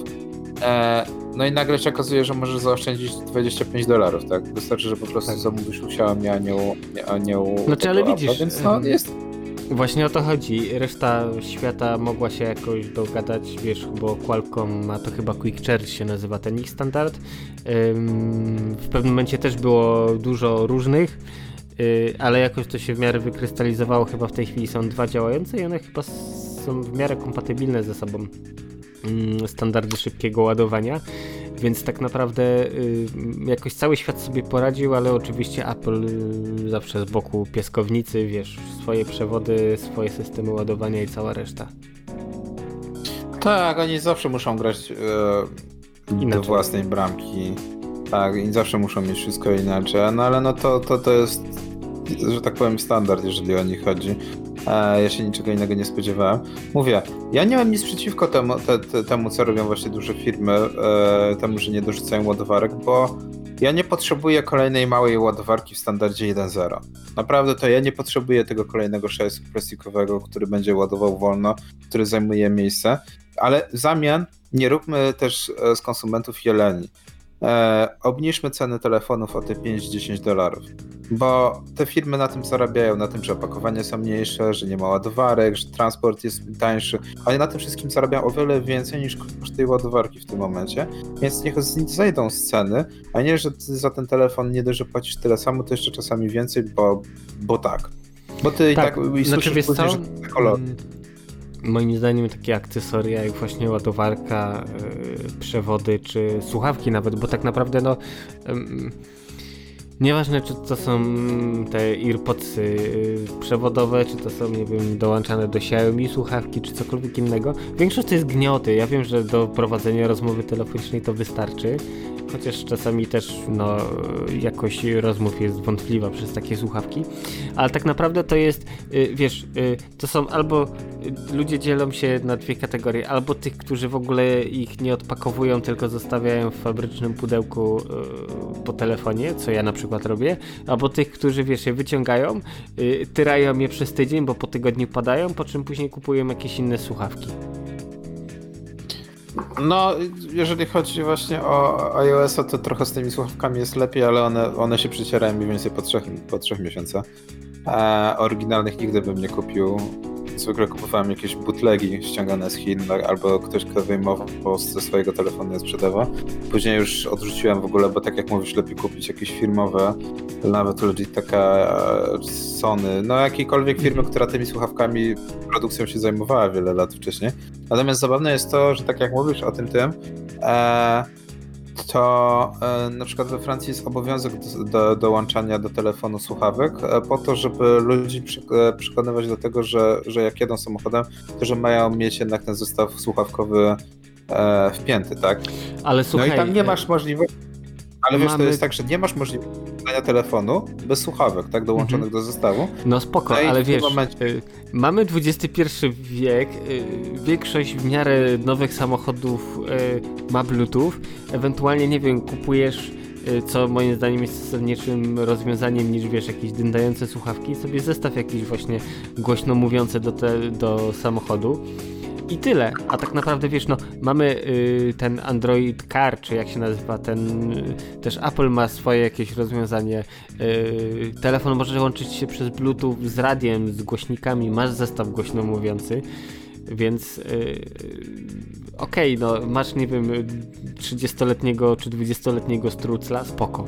No i nagle się okazuje, że możesz zaoszczędzić dwadzieścia pięć dolarów, tak? Wystarczy, że po prostu tak. zamówisz u Xiaomi, a nie u, a nie u znaczy, ale Apple, widzisz, więc no jest... Właśnie o to chodzi. Reszta świata mogła się jakoś dogadać, wiesz, bo Qualcomm ma to chyba Quick Charge się nazywa ten ich standard. W pewnym momencie też było dużo różnych, ale jakoś to się w miarę wykrystalizowało. Chyba w tej chwili są dwa działające i one chyba są w miarę kompatybilne ze sobą. Standardy szybkiego ładowania, więc tak naprawdę y, jakoś cały świat sobie poradził, ale oczywiście Apple y, zawsze z boku piaskownicy, wiesz, swoje przewody, swoje systemy ładowania i cała reszta. Tak, oni zawsze muszą grać y, do własnej bramki. Tak, i zawsze muszą mieć wszystko inaczej, no ale no to, to, to jest, że tak powiem, standard, jeżeli o nich chodzi. Ja się niczego innego nie spodziewałem. Mówię, ja nie mam nic przeciwko temu, te, te, temu co robią właśnie duże firmy, e, temu, że nie dorzucają ładowarek, bo ja nie potrzebuję kolejnej małej ładowarki w standardzie jeden zero. Naprawdę to ja nie potrzebuję tego kolejnego szajsu plastikowego, który będzie ładował wolno, który zajmuje miejsce, ale w zamian nie róbmy też z konsumentów jeleni. E, obniżmy ceny telefonów o te pięć do dziesięciu dolarów, bo te firmy na tym zarabiają, na tym, że opakowania są mniejsze, że nie ma ładowarek, że transport jest tańszy, ale na tym wszystkim zarabiają o wiele więcej niż koszt tej ładowarki w tym momencie, więc niech zejdą z ceny, a nie, że ty za ten telefon nie dość, że płacisz tyle samo, to jeszcze czasami więcej, bo, bo tak. Bo ty tak, i tak i znaczy, słyszysz później, że kolor. Moim zdaniem takie akcesoria jak właśnie ładowarka, yy, przewody czy słuchawki nawet, bo tak naprawdę no yy, nieważne czy to są te AirPodsy yy, przewodowe, czy to są, nie wiem, dołączane do Xiaomi słuchawki, czy cokolwiek innego. Większość to jest gnioty. Ja wiem, że do prowadzenia rozmowy telefonicznej to wystarczy, chociaż czasami też no, jakość rozmów jest wątpliwa przez takie słuchawki, ale tak naprawdę to jest, wiesz, to są albo, ludzie dzielą się na dwie kategorie, albo tych, którzy w ogóle ich nie odpakowują, tylko zostawiają w fabrycznym pudełku po telefonie, co ja na przykład robię, albo tych, którzy, wiesz, je wyciągają, tyrają je przez tydzień, bo po tygodniu padają, po czym później kupują jakieś inne słuchawki. No, jeżeli chodzi właśnie o iOS-a, to trochę z tymi słuchawkami jest lepiej, ale one, one się przycierają mniej więcej po trzech, po trzech miesiącach. E, oryginalnych nigdy bym nie kupił. Zwykle kupowałem jakieś bootlegi ściągane z Chin, albo ktoś, kto wyjmował ze swojego telefonu je sprzedawał. Później już odrzuciłem w ogóle, bo tak jak mówisz, lepiej kupić jakieś firmowe, nawet Logitech, taka Sony, no jakiejkolwiek firmy, która tymi słuchawkami produkcją się zajmowała wiele lat wcześniej. Natomiast zabawne jest to, że tak jak mówisz o tym tym, e, to e, na przykład we Francji jest obowiązek do, do, dołączania do telefonu słuchawek e, po to, żeby ludzi przy, e, przekonywać do tego, że, że jak jedą samochodem, to że mają mieć jednak ten zestaw słuchawkowy e, wpięty, tak? Ale słuchaj, no i tam nie masz możliwości, ale mamy... wiesz, to jest tak, że nie masz możliwości dodania telefonu bez słuchawek, tak, dołączonych mhm. do zestawu. No spoko, no ale wiesz, momencie... y, mamy dwudziesty pierwszy wiek, y, większość w miarę nowych samochodów y, ma Bluetooth, ewentualnie, nie wiem, kupujesz, y, co moim zdaniem jest zasadniczym rozwiązaniem niż, wiesz, jakieś dyndające słuchawki, sobie zestaw jakiś właśnie głośno mówiący do, te, do samochodu. I tyle, a tak naprawdę, wiesz, no mamy y, ten Android Car, czy jak się nazywa, ten y, też Apple ma swoje jakieś rozwiązanie, y, telefon może łączyć się przez Bluetooth z radiem, z głośnikami, masz zestaw głośno mówiący, więc y, okej, okay, no masz, nie wiem, trzydziestoletniego czy dwudziestoletniego strucla, spoko.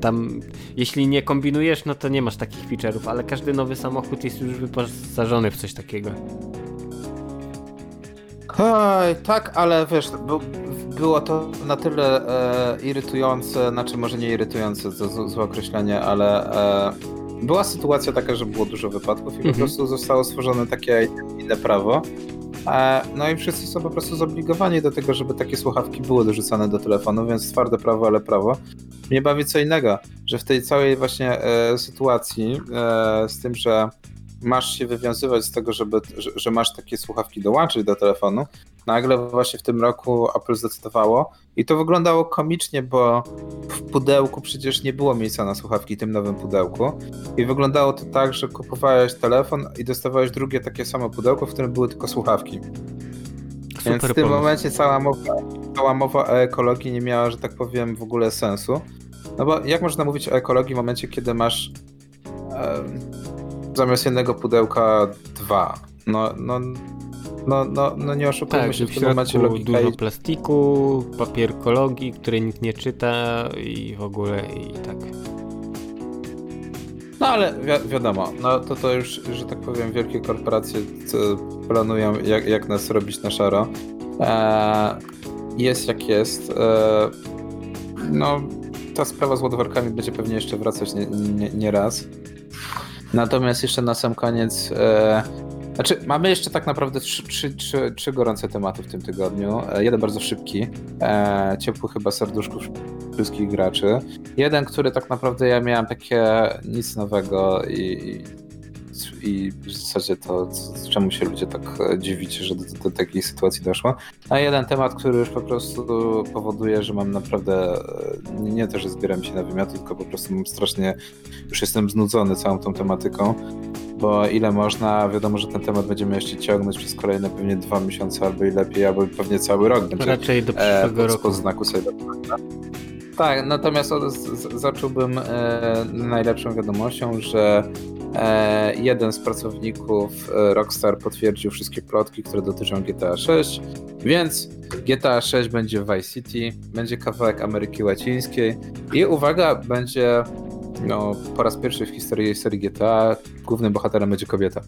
Tam, jeśli nie kombinujesz, no to nie masz takich feature'ów, ale każdy nowy samochód jest już wyposażony w coś takiego. Oj, tak, ale wiesz, było to na tyle e, irytujące, znaczy może nie irytujące, to złe określenie, ale e, była sytuacja taka, że było dużo wypadków i mm-hmm. po prostu zostało stworzone takie inne prawo. E, no i wszyscy są po prostu zobligowani do tego, żeby takie słuchawki były dorzucane do telefonu, więc twarde prawo, ale prawo. Mnie bawi co innego, że w tej całej właśnie e, sytuacji e, z tym, że masz się wywiązywać z tego, żeby, że, że masz takie słuchawki dołączyć do telefonu, nagle właśnie w tym roku Apple zdecydowało i to wyglądało komicznie, bo w pudełku przecież nie było miejsca na słuchawki, tym nowym pudełku i wyglądało to tak, że kupowałeś telefon i dostawałeś drugie takie samo pudełko, w którym były tylko słuchawki. Super. Więc w tym momencie cała mowa, cała mowa o ekologii nie miała, że tak powiem, w ogóle sensu. No bo jak można mówić o ekologii w momencie, kiedy masz e, zamiast jednego pudełka dwa? No, no, no, no, no nie oszukujmy tak, się, w, w tym momencie logika. Dużo i... plastiku, papierkologii, której nikt nie czyta i w ogóle i tak. No ale wi- wiadomo, no to to już, że tak powiem, wielkie korporacje planują jak, jak nas robić na szaro. Eee, jest jak jest. Eee, no ta sprawa z ładowarkami będzie pewnie jeszcze wracać nie, nie, nie raz. Natomiast jeszcze na sam koniec, eee, znaczy mamy jeszcze tak naprawdę trzy, trzy, trzy, trzy gorące tematy w tym tygodniu. Eee, jeden bardzo szybki, eee, ciepły chyba serduszków wszystkich graczy. Jeden, który tak naprawdę ja miałem takie nic nowego i, i, i w zasadzie to c- czemu się ludzie tak dziwicie, że do, do, do takiej sytuacji doszło. A jeden temat, który już po prostu powoduje, że mam naprawdę nie to, że zbieram się na wymioty, tylko po prostu mam strasznie, już jestem znudzony całą tą tematyką, bo ile można, wiadomo, że ten temat będziemy jeszcze ciągnąć przez kolejne pewnie dwa miesiące albo i lepiej, albo pewnie cały rok będzie. Raczej do przyszłego e, roku. Pod znaku Cyberpunka. Tak, natomiast od, z, zacząłbym e, najlepszą wiadomością, że e, jeden z pracowników e, Rockstar potwierdził wszystkie plotki, które dotyczą G T A sześć, więc G T A sześć będzie w Vice City, będzie kawałek Ameryki Łacińskiej i uwaga, będzie no, po raz pierwszy w historii serii G T A głównym bohaterem będzie kobieta.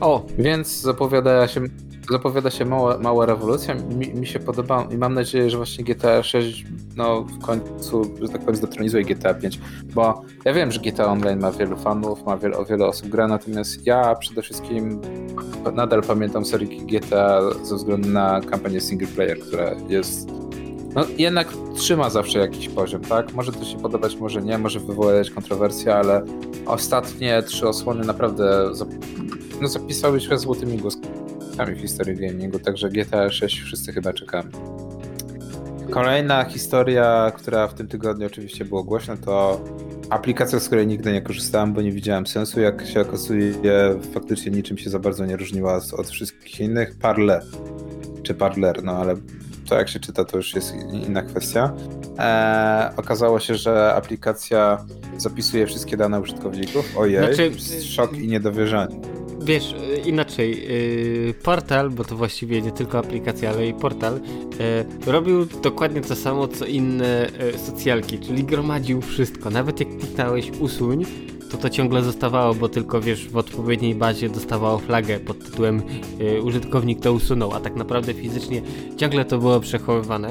O, więc zapowiada się... Zapowiada się mała, mała rewolucja, mi, mi się podoba i mam nadzieję, że właśnie G T A sześć no w końcu, że tak powiem, zdetronizuje G T A pięć, bo ja wiem, że G T A Online ma wielu fanów, ma wiele, wiele osób gra, natomiast ja przede wszystkim nadal pamiętam serię G T A ze względu na kampanię single player, która jest no jednak trzyma zawsze jakiś poziom, tak? Może to się podobać, może nie, może wywołać kontrowersje, ale ostatnie trzy osłony naprawdę no, zapisały się złotymi głoskami w historii gamingu, także G T A sześć wszyscy chyba czekamy. Kolejna historia, która w tym tygodniu oczywiście było głośna, to aplikacja, z której nigdy nie korzystałem, bo nie widziałem sensu, jak się okazuje faktycznie niczym się za bardzo nie różniła od wszystkich innych, Parler czy Parler, no ale to jak się czyta to już jest inna kwestia. Eee, okazało się, że aplikacja zapisuje wszystkie dane użytkowników, ojej, znaczy... szok i niedowierzanie. Wiesz, inaczej, yy, portal, bo to właściwie nie tylko aplikacja, ale i portal, yy, robił dokładnie to samo, co inne yy, socjalki, czyli gromadził wszystko. Nawet jak kliknąłeś usuń, to to ciągle zostawało, bo tylko, wiesz, w odpowiedniej bazie dostawało flagę pod tytułem yy, użytkownik to usunął, a tak naprawdę fizycznie ciągle to było przechowywane.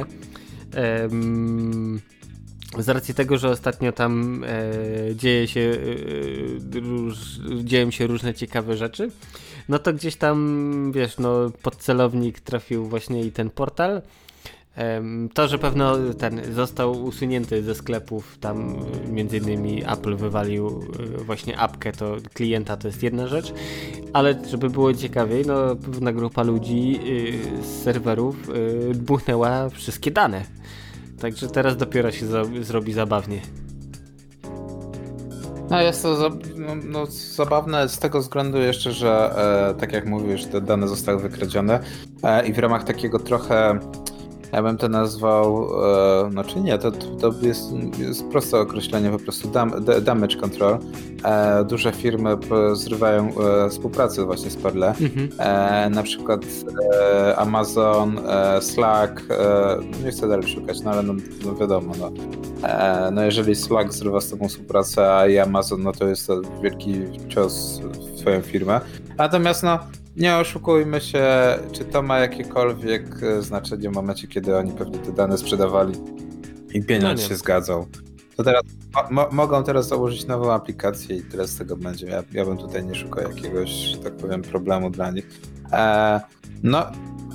Yy, Z racji tego, że ostatnio tam e, dzieje się, e, róż, dzieją się różne ciekawe rzeczy, no to gdzieś tam, wiesz, no pod celownik trafił właśnie i ten portal. E, to, że pewno ten został usunięty ze sklepów, tam między innymi Apple wywalił e, właśnie apkę, to klienta, to jest jedna rzecz, ale żeby było ciekawiej, no pewna grupa ludzi e, z serwerów e, dmuchnęła wszystkie dane. Także teraz dopiero się za- zrobi zabawnie. No jest to za- no, no, zabawne z tego względu jeszcze, że e, tak jak mówisz, te dane zostały wykradzione e, i w ramach takiego trochę, ja bym to nazwał, e, no czy nie, to, to jest, jest proste określenie, po prostu dam- d- damage control. E, duże firmy p- zrywają e, współpracę właśnie z Parler, mhm. e, na przykład e, Amazon, e, Slack, e, nie chcę dalej szukać, no ale no, no wiadomo, no. E, no jeżeli Slack zrywa z tobą współpracę, a i Amazon, no to jest to wielki cios w twoją firmę, natomiast no nie oszukujmy się, czy to ma jakiekolwiek znaczenie w momencie, kiedy oni pewnie te dane sprzedawali i pieniądz no się zgadzał. To teraz mo- mogą teraz założyć nową aplikację i tyle z tego będzie. Ja, ja bym tutaj nie szukał jakiegoś, że tak powiem, problemu dla nich. Eee, no,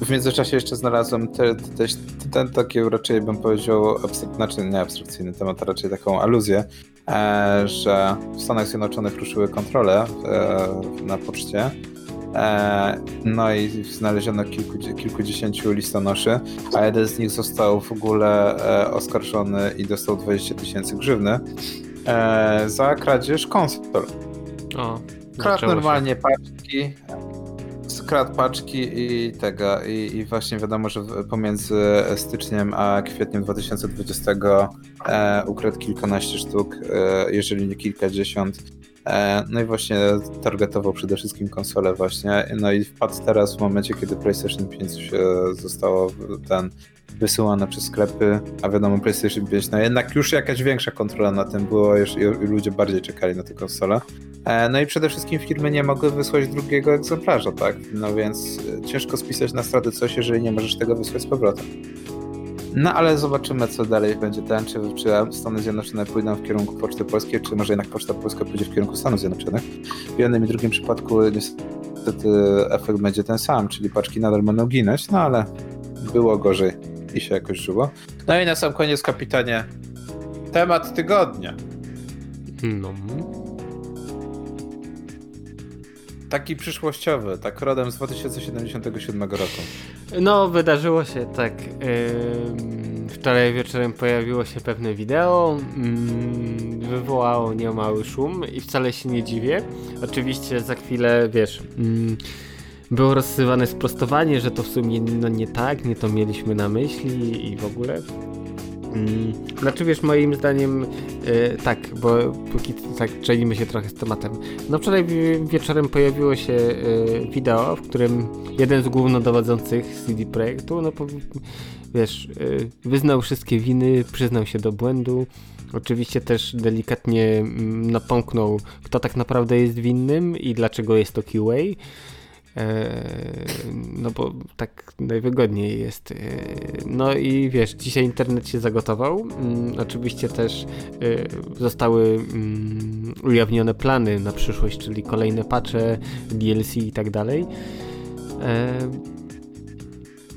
W międzyczasie jeszcze znalazłem ten, te, te, taki raczej bym powiedział, abstrakt, znaczy nie abstrakcyjny temat, a raczej taką aluzję, e, że w Stanach Zjednoczonych ruszyły kontrole e, na poczcie. No i znaleziono kilku, kilkudziesięciu listonoszy, a jeden z nich został w ogóle oskarżony i dostał dwadzieścia tysięcy grzywny za kradzież konsol. O, kradł normalnie się. paczki, kradł paczki i tego. I, i właśnie wiadomo, że pomiędzy styczniem a kwietniem dwa tysiące dwudziestego ukradł kilkanaście sztuk, jeżeli nie kilkadziesiąt. No i właśnie targetował przede wszystkim konsolę właśnie, no i wpadł teraz w momencie, kiedy PlayStation pięć zostało ten wysyłane przez sklepy, a wiadomo PlayStation pięć, no jednak już jakaś większa kontrola na tym była już i ludzie bardziej czekali na tę konsolę. No i przede wszystkim firmy nie mogły wysłać drugiego egzemplarza, tak? No więc ciężko spisać na straty coś, jeżeli nie możesz tego wysłać z powrotem. No ale zobaczymy, co dalej będzie ten, czy, czy Stany Zjednoczone pójdą w kierunku Poczty Polskiej, czy może jednak Poczta Polska pójdzie w kierunku Stanów Zjednoczonych. W jednym i drugim przypadku niestety efekt będzie ten sam, czyli paczki nadal będą ginąć, no ale było gorzej i się jakoś żyło. No i na sam koniec, kapitanie, temat tygodnia. No. Taki przyszłościowy, tak rodem z dwa tysiące siedemdziesiątego siódmego roku. No, wydarzyło się tak. Yy, wczoraj wieczorem pojawiło się pewne wideo. Yy, wywołało niemały szum i wcale się nie dziwię. Oczywiście za chwilę, wiesz, yy, było rozsywane sprostowanie, że to w sumie no, nie tak, nie to mieliśmy na myśli i w ogóle. Yy, znaczy wiesz, moim zdaniem yy, tak, bo póki tak czajimy się trochę z tematem. No wczoraj wieczorem pojawiło się yy, wideo, w którym jeden z głównodowodzących C D Projektu, no po, wiesz, yy, wyznał wszystkie winy, przyznał się do błędu. Oczywiście też delikatnie yy, napomknął, kto tak naprawdę jest winnym i dlaczego jest to Q A. No bo tak najwygodniej jest. No i wiesz, dzisiaj internet się zagotował. Oczywiście też zostały ujawnione plany na przyszłość, czyli kolejne patche, D L C i tak dalej.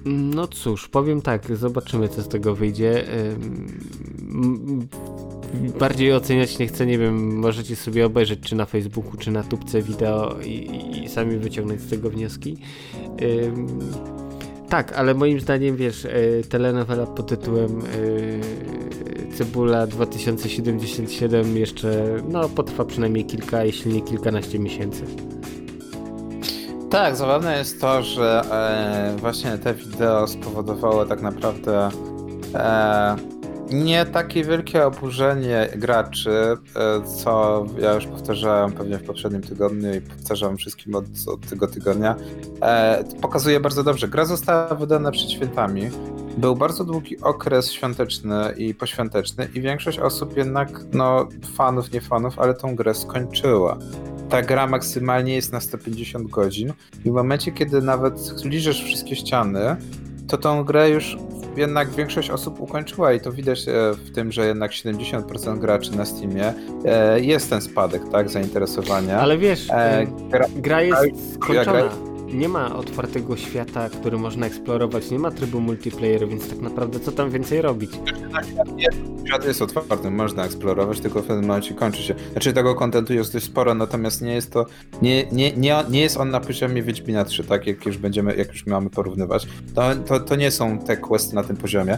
No cóż, powiem tak, zobaczymy, co z tego wyjdzie. Bardziej oceniać nie chcę, nie wiem, możecie sobie obejrzeć czy na Facebooku, czy na tubce wideo i, i sami wyciągnąć z tego wnioski. Ym, tak, ale moim zdaniem, wiesz, y, telenowela pod tytułem y, Cebula dwa tysiące siedemdziesiąt siedem jeszcze, no, potrwa przynajmniej kilka, jeśli nie kilkanaście miesięcy. Tak, zabawne jest to, że e, właśnie te wideo spowodowało tak naprawdę e, nie takie wielkie oburzenie graczy, co ja już powtarzałem pewnie w poprzednim tygodniu i powtarzałem wszystkim od, od tego tygodnia. E, pokazuje bardzo dobrze. Gra została wydana przed świętami. Był bardzo długi okres świąteczny i poświąteczny i większość osób jednak, no fanów, nie fanów, ale tą grę skończyła. Ta gra maksymalnie jest na sto pięćdziesiąt godzin i w momencie, kiedy nawet liżesz wszystkie ściany, to tą grę już jednak większość osób ukończyła i to widać w tym, że jednak siedemdziesiąt procent graczy na Steamie jest ten spadek, tak, zainteresowania. Ale wiesz, gra, gra jest skończona. Nie ma otwartego świata, który można eksplorować, nie ma trybu multiplayer, więc tak naprawdę co tam więcej robić? Świat jest otwarty, można eksplorować, tylko w pewnym momencie kończy się. Znaczy tego kontentu jest dość sporo, natomiast nie jest to, nie, nie, nie, nie jest on na poziomie Wiedźmina trzy, tak? Jak już będziemy, jak już mamy porównywać, to, to, to nie są te questy na tym poziomie.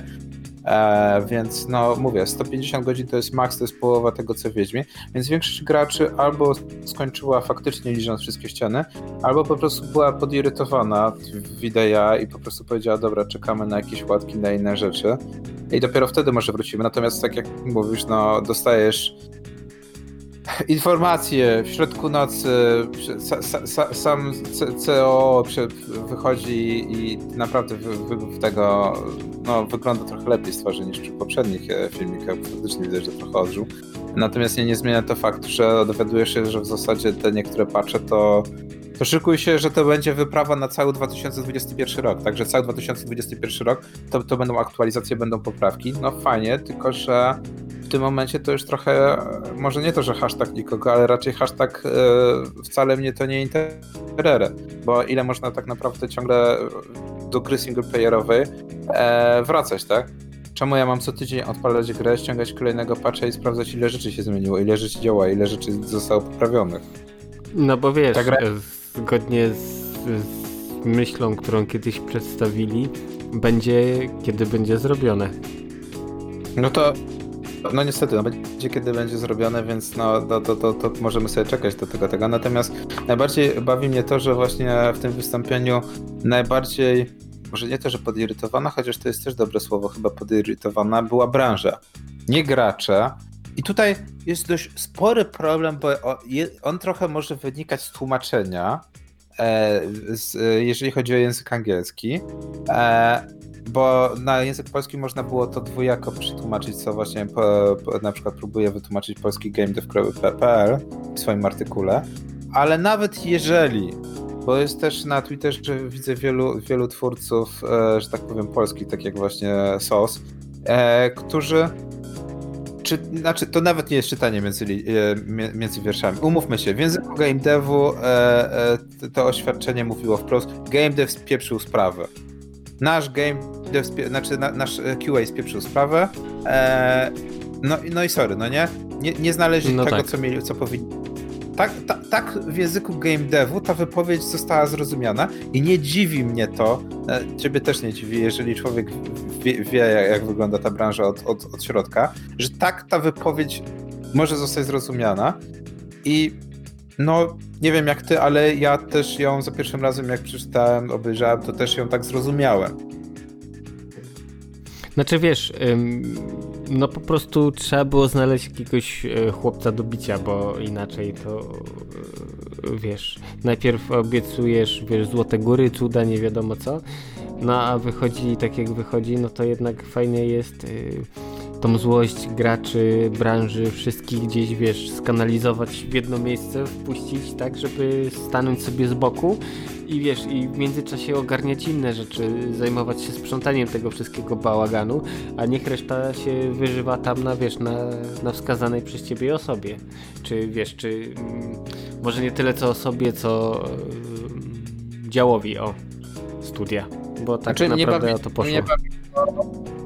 E, więc no mówię, sto pięćdziesiąt godzin to jest max, to jest połowa tego co w Wiedźmie, więc większość graczy albo skończyła faktycznie liżąc wszystkie ściany, albo po prostu była podirytowana wideo i po prostu powiedziała, dobra, czekamy na jakieś łatki, na inne rzeczy i dopiero wtedy może wrócimy, natomiast tak jak mówisz, no dostajesz informacje w środku nocy, sa, sa, sa, sam C O O wychodzi i naprawdę w, w tego no, wygląda trochę lepiej z twarzy niż w poprzednich filmikach, faktycznie widać, że trochę odżył. Natomiast nie, nie zmienia to faktu, że dowiadujesz się, że w zasadzie te niektóre patche to to szykuj się, że to będzie wyprawa na cały dwa tysiące dwudziesty pierwszy rok, także cały dwa tysiące dwudziesty pierwszy rok to, to będą aktualizacje, będą poprawki, no fajnie, tylko że w tym momencie to już trochę, może nie to, że hashtag nikogo, ale raczej hashtag yy, wcale mnie to nie interesuje, bo ile można tak naprawdę ciągle do gry singleplayerowej e, wracać, tak? Czemu ja mam co tydzień odpalać grę, ściągać kolejnego patcha i sprawdzać, ile rzeczy się zmieniło, ile rzeczy działa, ile rzeczy zostało poprawionych? No bo wiesz, gra... zgodnie z, z myślą, którą kiedyś przedstawili, będzie kiedy będzie zrobione. No to no niestety, no będzie kiedy będzie zrobione, więc no to, to, to, to możemy sobie czekać do tego, tego. Natomiast najbardziej bawi mnie to, że właśnie w tym wystąpieniu najbardziej, może nie to, że podirytowana, chociaż to jest też dobre słowo, chyba podirytowana była branża, nie gracze. I tutaj jest dość spory problem, bo on trochę może wynikać z tłumaczenia, jeżeli chodzi o język angielski, bo na język polski można było to dwojako przetłumaczyć, co właśnie na przykład próbuje wytłumaczyć polski gamedev kropka p l w swoim artykule, ale nawet jeżeli, bo jest też na Twitterze, widzę wielu, wielu twórców, że tak powiem polskich, tak jak właśnie S O S, którzy Czy, znaczy, to nawet nie jest czytanie między, między wierszami. Umówmy się, w języku game devu e, e, to oświadczenie mówiło wprost: game dev spieprzył sprawę. Nasz game dev, spie, znaczy na, nasz Q A spieprzył sprawę. E, no, no i sorry, no nie? Nie, nie znaleźli no tego, tak. co mieli, co powinni. Tak, ta, tak w języku game devu ta wypowiedź została zrozumiana i nie dziwi mnie to, ciebie też nie dziwi, jeżeli człowiek wie, wie jak, jak wygląda ta branża od, od, od środka, że tak ta wypowiedź może zostać zrozumiana i no nie wiem jak ty, ale ja też ją za pierwszym razem jak przeczytałem, obejrzałem, to też ją tak zrozumiałem. Znaczy wiesz, no po prostu trzeba było znaleźć jakiegoś chłopca do bicia, bo inaczej to wiesz, najpierw obiecujesz wiesz, złote góry, cuda, nie wiadomo co, no a wychodzi tak jak wychodzi, no to jednak fajnie jest tą złość graczy, branży, wszystkich gdzieś wiesz, skanalizować w jedno miejsce, wpuścić tak, żeby stanąć sobie z boku. I wiesz, i w międzyczasie ogarniać inne rzeczy, zajmować się sprzątaniem tego wszystkiego bałaganu, a niech reszta się wyżywa tam na, wiesz, na, na wskazanej przez ciebie osobie. Czy wiesz, czy mm, może nie tyle co osobie, co yy, działowi, o, studia, bo tak znaczy, naprawdę bawi, o to poszło. Nie bawi to,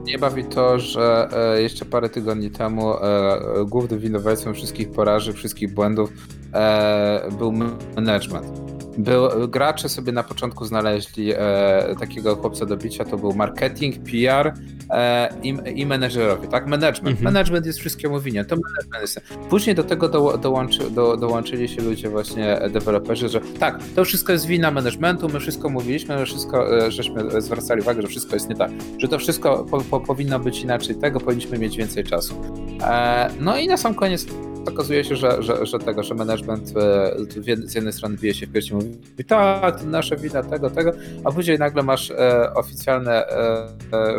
nie bawi to że e, jeszcze parę tygodni temu e, głównym winowajcą wszystkich porażek, wszystkich błędów e, był management. Był, gracze sobie na początku znaleźli e, takiego chłopca do bicia, to był marketing, P R e, i, i menedżerowie, tak? Management. Mm-hmm. Management jest wszystkiemu winien, to management jest. Później do tego do, dołączy, do, dołączyli się ludzie właśnie deweloperzy, że tak, to wszystko jest wina managementu, my wszystko mówiliśmy, my wszystko, e, żeśmy zwracali uwagę, że wszystko jest nie tak, że to wszystko po, po, powinno być inaczej, tego powinniśmy mieć więcej czasu. E, no i na sam koniec okazuje się, że, że, że tego, że management z jednej strony bije się w piersi, mówi tak, nasza wina, tego, tego, a później nagle masz e, oficjalne, e,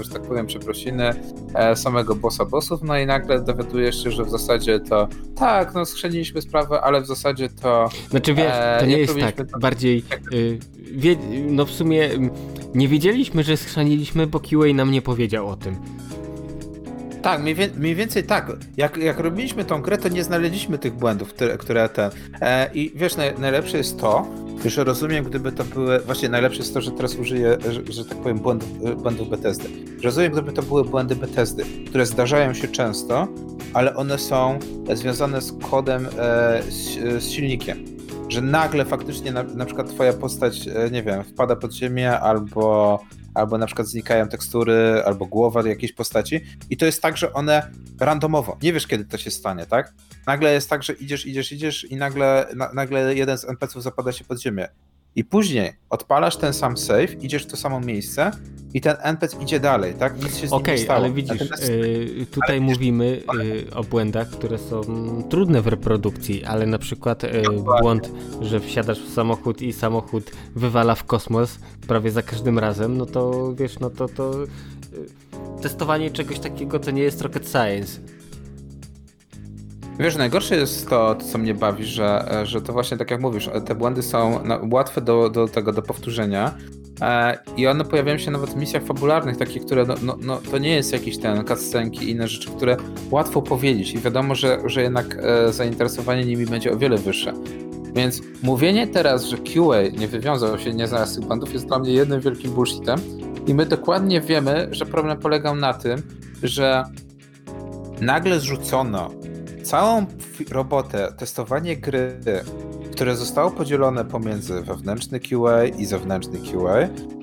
że tak powiem, przeprosiny e, samego bossa bossów, no i nagle dowiadujesz się, że w zasadzie to tak, no schrzeniliśmy sprawę, ale w zasadzie to... Znaczy wiesz, to nie, nie jest tak, to... bardziej... Y, wie, no w sumie nie wiedzieliśmy, że schrzaniliśmy, bo Q A nam nie powiedział o tym. Tak, mniej więcej tak. Jak, jak robiliśmy tą grę, to nie znaleźliśmy tych błędów, które, które ten... E, I wiesz, naj, najlepsze jest to, że rozumiem, gdyby to były... Właśnie najlepsze jest to, że teraz użyję, że, że tak powiem, błędów, błędów Bethesdy. Rozumiem, gdyby to były błędy Bethesdy, które zdarzają się często, ale one są związane z kodem, e, z, z silnikiem. Że nagle faktycznie na, na przykład twoja postać, nie wiem, wpada pod ziemię albo... albo na przykład znikają tekstury, albo głowa jakiejś postaci i to jest tak, że one randomowo, nie wiesz kiedy to się stanie, tak? Nagle jest tak, że idziesz, idziesz, idziesz i nagle, na, nagle jeden z N P C-ów zapada się pod ziemię i później odpalasz ten sam save, idziesz w to samo miejsce i ten N P C idzie dalej, tak? Nic się z okay, nim nie stało. Okej, ale widzisz, Natomiast... yy, tutaj ale mówimy yy, o błędach, które są trudne w reprodukcji, ale na przykład yy, błąd, że wsiadasz w samochód i samochód wywala w kosmos prawie za każdym razem, no to wiesz, no to, to yy, testowanie czegoś takiego to nie jest rocket science. Wiesz, najgorsze jest to, co mnie bawi, że, że to właśnie tak jak mówisz, te błędy są łatwe do, do tego, do powtórzenia e, i one pojawiają się nawet w misjach fabularnych, takich, które no, no, no to nie jest jakiś ten cutscenki i inne rzeczy, które łatwo powiedzieć i wiadomo, że, że jednak e, zainteresowanie nimi będzie o wiele wyższe. Więc mówienie teraz, że Q A nie wywiązał się, nie znalazł tych bandów, jest dla mnie jednym wielkim bullshitem i my dokładnie wiemy, że problem polegał na tym, że nagle zrzucono całą robotę, testowanie gry, które zostało podzielone pomiędzy wewnętrzny Q A i zewnętrzny Q A,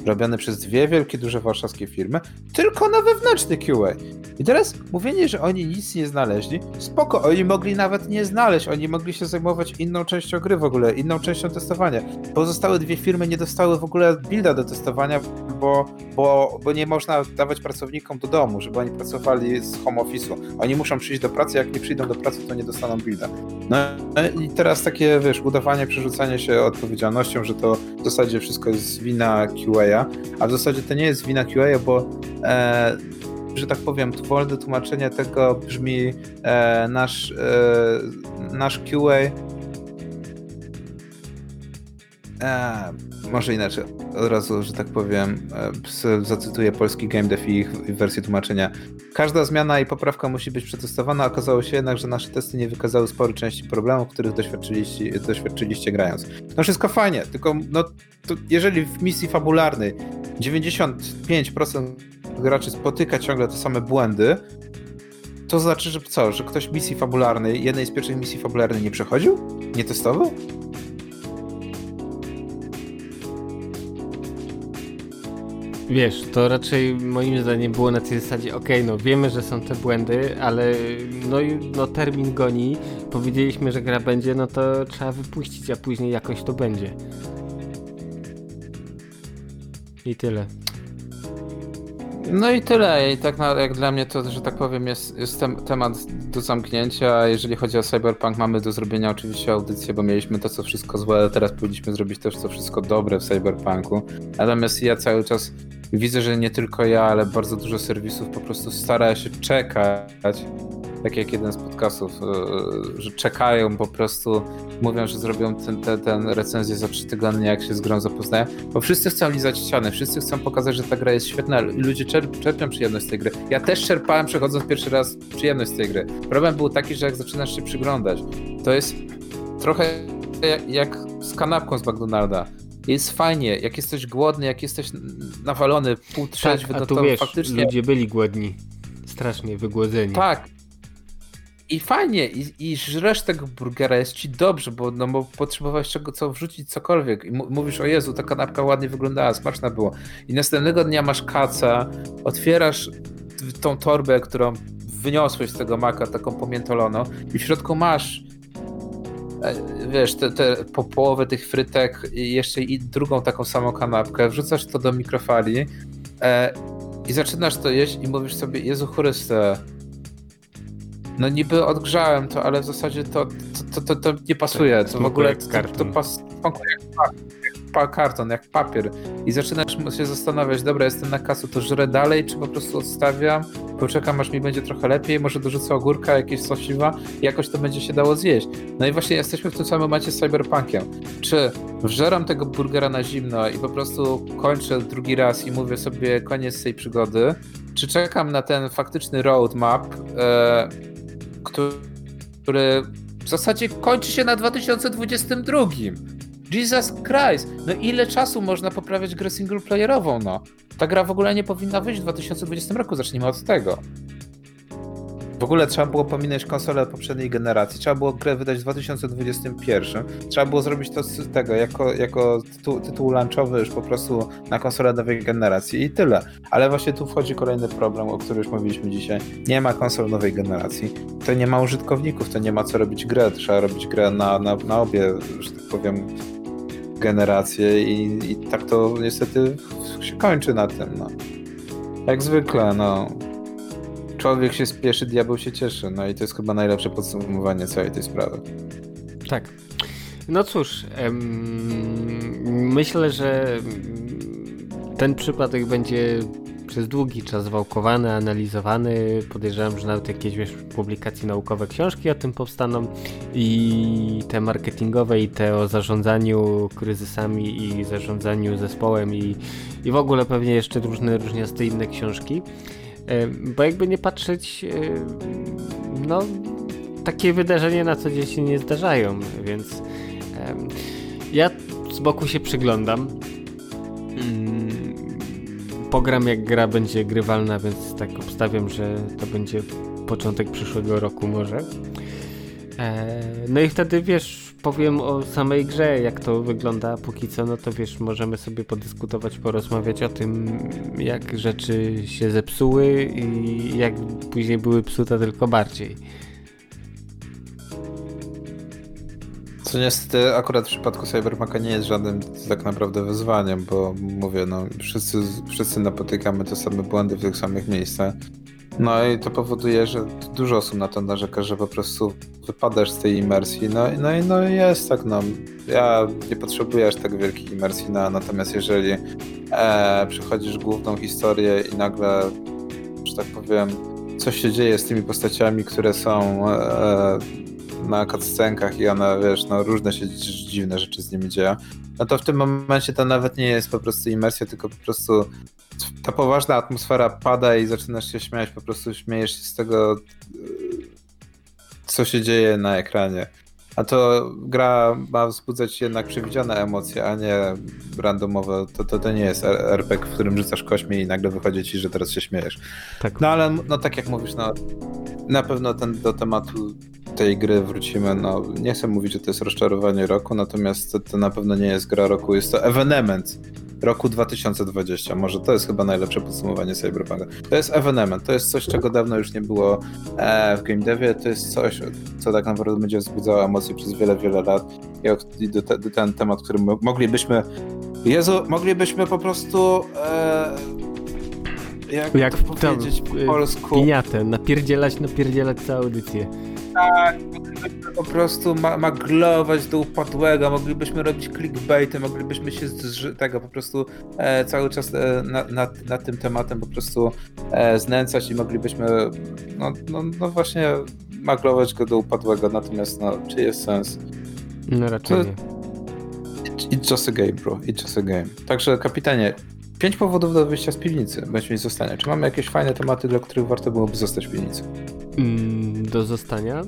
robione przez dwie wielkie, duże warszawskie firmy, tylko na wewnętrzny Q A. I teraz mówienie, że oni nic nie znaleźli, spoko, oni mogli nawet nie znaleźć, oni mogli się zajmować inną częścią gry w ogóle, inną częścią testowania. Pozostałe dwie firmy nie dostały w ogóle builda do testowania, bo, bo, bo nie można dawać pracownikom do domu, żeby oni pracowali z home office'u. Oni muszą przyjść do pracy, jak nie przyjdą do pracy, to nie dostaną builda. No i teraz takie, wiesz, udawanie, przerzucanie się odpowiedzialnością, że to w zasadzie wszystko jest wina Q A, a w zasadzie to nie jest wina Q A, bo e, że tak powiem, wolne tłumaczenie tego brzmi e, nasz, e, nasz Q A e, może inaczej, od razu, że tak powiem, e, zacytuję polski Game Dev i ich wersję tłumaczenia. Każda zmiana i poprawka musi być przetestowana. Okazało się jednak, że nasze testy nie wykazały sporej części problemów, których doświadczyliście, doświadczyliście grając. No wszystko fajnie, tylko no, to jeżeli w misji fabularnej dziewięćdziesiąt pięć procent graczy spotyka ciągle te same błędy, to znaczy, że co, że ktoś misji fabularnej, jednej z pierwszych misji fabularnej nie przechodził? Nie testował? Wiesz, to raczej moim zdaniem było na tej zasadzie, okej, okay, no wiemy, że są te błędy, ale no, no termin goni, powiedzieliśmy, że gra będzie, no to trzeba wypuścić, a później jakoś to będzie. I tyle. No i tyle. I tak na, jak dla mnie to, że tak powiem, jest, jest tem, temat do zamknięcia. Jeżeli chodzi o Cyberpunk, mamy do zrobienia oczywiście audycję, bo mieliśmy to, co wszystko złe, ale teraz powinniśmy zrobić też, co wszystko dobre w Cyberpunku. Natomiast ja cały czas widzę, że nie tylko ja, ale bardzo dużo serwisów po prostu stara się czekać, tak jak jeden z podcastów, że czekają po prostu, mówią, że zrobią ten, ten, ten recenzję za trzy tygodnie, jak się z grą zapoznają, bo wszyscy chcą lizać ściany, wszyscy chcą pokazać, że ta gra jest świetna i ludzie czerp- czerpią przyjemność z tej gry. Ja też czerpałem, przechodząc pierwszy raz, przyjemność z tej gry. Problem był taki, że jak zaczynasz się przyglądać, to jest trochę jak, jak z kanapką z McDonalda. Jest fajnie, jak jesteś głodny, jak jesteś nawalony, pół trzeźwy, tak, no to wiesz, faktycznie... ludzie byli głodni, strasznie wygłodzeni. Tak. I fajnie, i, i żresz tego burgera, jest ci dobrze, bo, no, bo potrzebowałeś czego, co wrzucić, cokolwiek. I m- mówisz, o Jezu, ta kanapka ładnie wyglądała, smaczna było. I następnego dnia masz kaca, otwierasz t- tą torbę, którą wyniosłeś z tego maka, taką pomiętoloną, i w środku masz, wiesz, te, te, po połowę tych frytek i jeszcze i drugą taką samą kanapkę, wrzucasz to do mikrofali e, i zaczynasz to jeść i mówisz sobie, Jezu Chryste, no niby odgrzałem to, ale w zasadzie to, to, to, to nie pasuje, to w ogóle to, to, to pas, smakuje jak, jak karton, jak papier i zaczynasz się zastanawiać, dobra, jestem na kasu, to żrę dalej, czy po prostu odstawiam, poczekam, aż mi będzie trochę lepiej, może dorzucę ogórka, jakieś sosiwa, jakoś to będzie się dało zjeść. No i właśnie jesteśmy w tym samym momencie z Cyberpunkiem. Czy wżeram tego burgera na zimno i po prostu kończę drugi raz i mówię sobie koniec tej przygody, czy czekam na ten faktyczny roadmap, yy, który w zasadzie kończy się na dwa tysiące dwudziestym drugim. Jesus Christ! No ile czasu można poprawiać grę singleplayerową, no? Ta gra w ogóle nie powinna wyjść w dwa tysiące dwudziestym roku, zacznijmy od tego. W ogóle trzeba było pominąć konsolę poprzedniej generacji, trzeba było grę wydać w dwa tysiące dwudziestym pierwszym, trzeba było zrobić to z tego, jako, jako tytuł, tytuł lunchowy już po prostu na konsolę nowej generacji i tyle. Ale właśnie tu wchodzi kolejny problem, o którym już mówiliśmy dzisiaj. Nie ma konsol nowej generacji, to nie ma użytkowników, to nie ma co robić grę, trzeba robić grę na, na, na obie, że tak powiem, generacje i, i tak to niestety się kończy na tym, no. Jak zwykle, no. Człowiek się spieszy, diabeł się cieszy. No i to jest chyba najlepsze podsumowanie całej tej sprawy. Tak. No cóż, em, myślę, że ten przypadek będzie przez długi czas wałkowany, analizowany. Podejrzewam, że nawet jakieś wiesz, publikacje naukowe, książki o tym powstaną i te marketingowe, i te o zarządzaniu kryzysami i zarządzaniu zespołem i, i w ogóle pewnie jeszcze różne różniaste inne książki. Bo jakby nie patrzeć, no takie wydarzenia na co dzień się nie zdarzają, więc Ja z boku się przyglądam. Pogram jak gra będzie grywalna, więc tak obstawiam, że to będzie początek przyszłego roku może. No i wtedy, wiesz, powiem o samej grze, jak to wygląda póki co, no to wiesz, możemy sobie podyskutować, porozmawiać o tym, jak rzeczy się zepsuły i jak później były psute tylko bardziej. Co niestety akurat w przypadku Cyberpunka nie jest żadnym tak naprawdę wyzwaniem, bo mówię, no wszyscy, wszyscy napotykamy te same błędy w tych samych miejscach. No i to powoduje, że dużo osób na to narzeka, że po prostu wypadasz z tej imersji, no, no i no jest tak, no ja nie potrzebuję aż tak wielkiej imersji, no, natomiast jeżeli e, przechodzisz główną historię i nagle, że tak powiem, coś się dzieje z tymi postaciami, które są e, na cutscenkach i one, wiesz, no różne się dziwne rzeczy z nimi dzieją, no to w tym momencie to nawet nie jest po prostu imersja, tylko po prostu ta poważna atmosfera pada i zaczynasz się śmiać, po prostu śmiejesz się z tego, co się dzieje na ekranie. A to gra ma wzbudzać jednak przewidziane emocje, a nie randomowe. To, to, to nie jest R P G, w którym rzucasz kośmi i nagle wychodzi ci, że teraz się śmiejesz. Tak. No ale no tak jak mówisz, no na pewno ten, do tematu tej gry wrócimy. No nie chcę mówić, że to jest rozczarowanie roku, natomiast to, to na pewno nie jest gra roku, jest to ewenement roku dwa tysiące dwudziestego. Może to jest chyba najlepsze podsumowanie Cyberpunka. To jest ewenement, to jest coś, czego dawno już nie było w game devie, to jest coś, co tak naprawdę będzie wzbudzało emocje przez wiele, wiele lat i do, te, do ten temat, który moglibyśmy Jezu, moglibyśmy po prostu e, jak, jak to powiedzieć tam, po polsku piniatę, napierdzielać, napierdzielać całą audycję. Tak, moglibyśmy po prostu ma- maglować do upadłego, moglibyśmy robić clickbaity, moglibyśmy się z tego po prostu e, cały czas e, nad na, na tym tematem po prostu e, znęcać i moglibyśmy no, no, no właśnie maglować go do upadłego, natomiast no, czy jest sens? No raczej to, nie. It's just a game, bro, it's just a game. Także kapitanie, pięć powodów do wyjścia z piwnicy, bądź mi zostanie. Czy mamy jakieś fajne tematy, dla których warto byłoby zostać w piwnicy? Do zostania,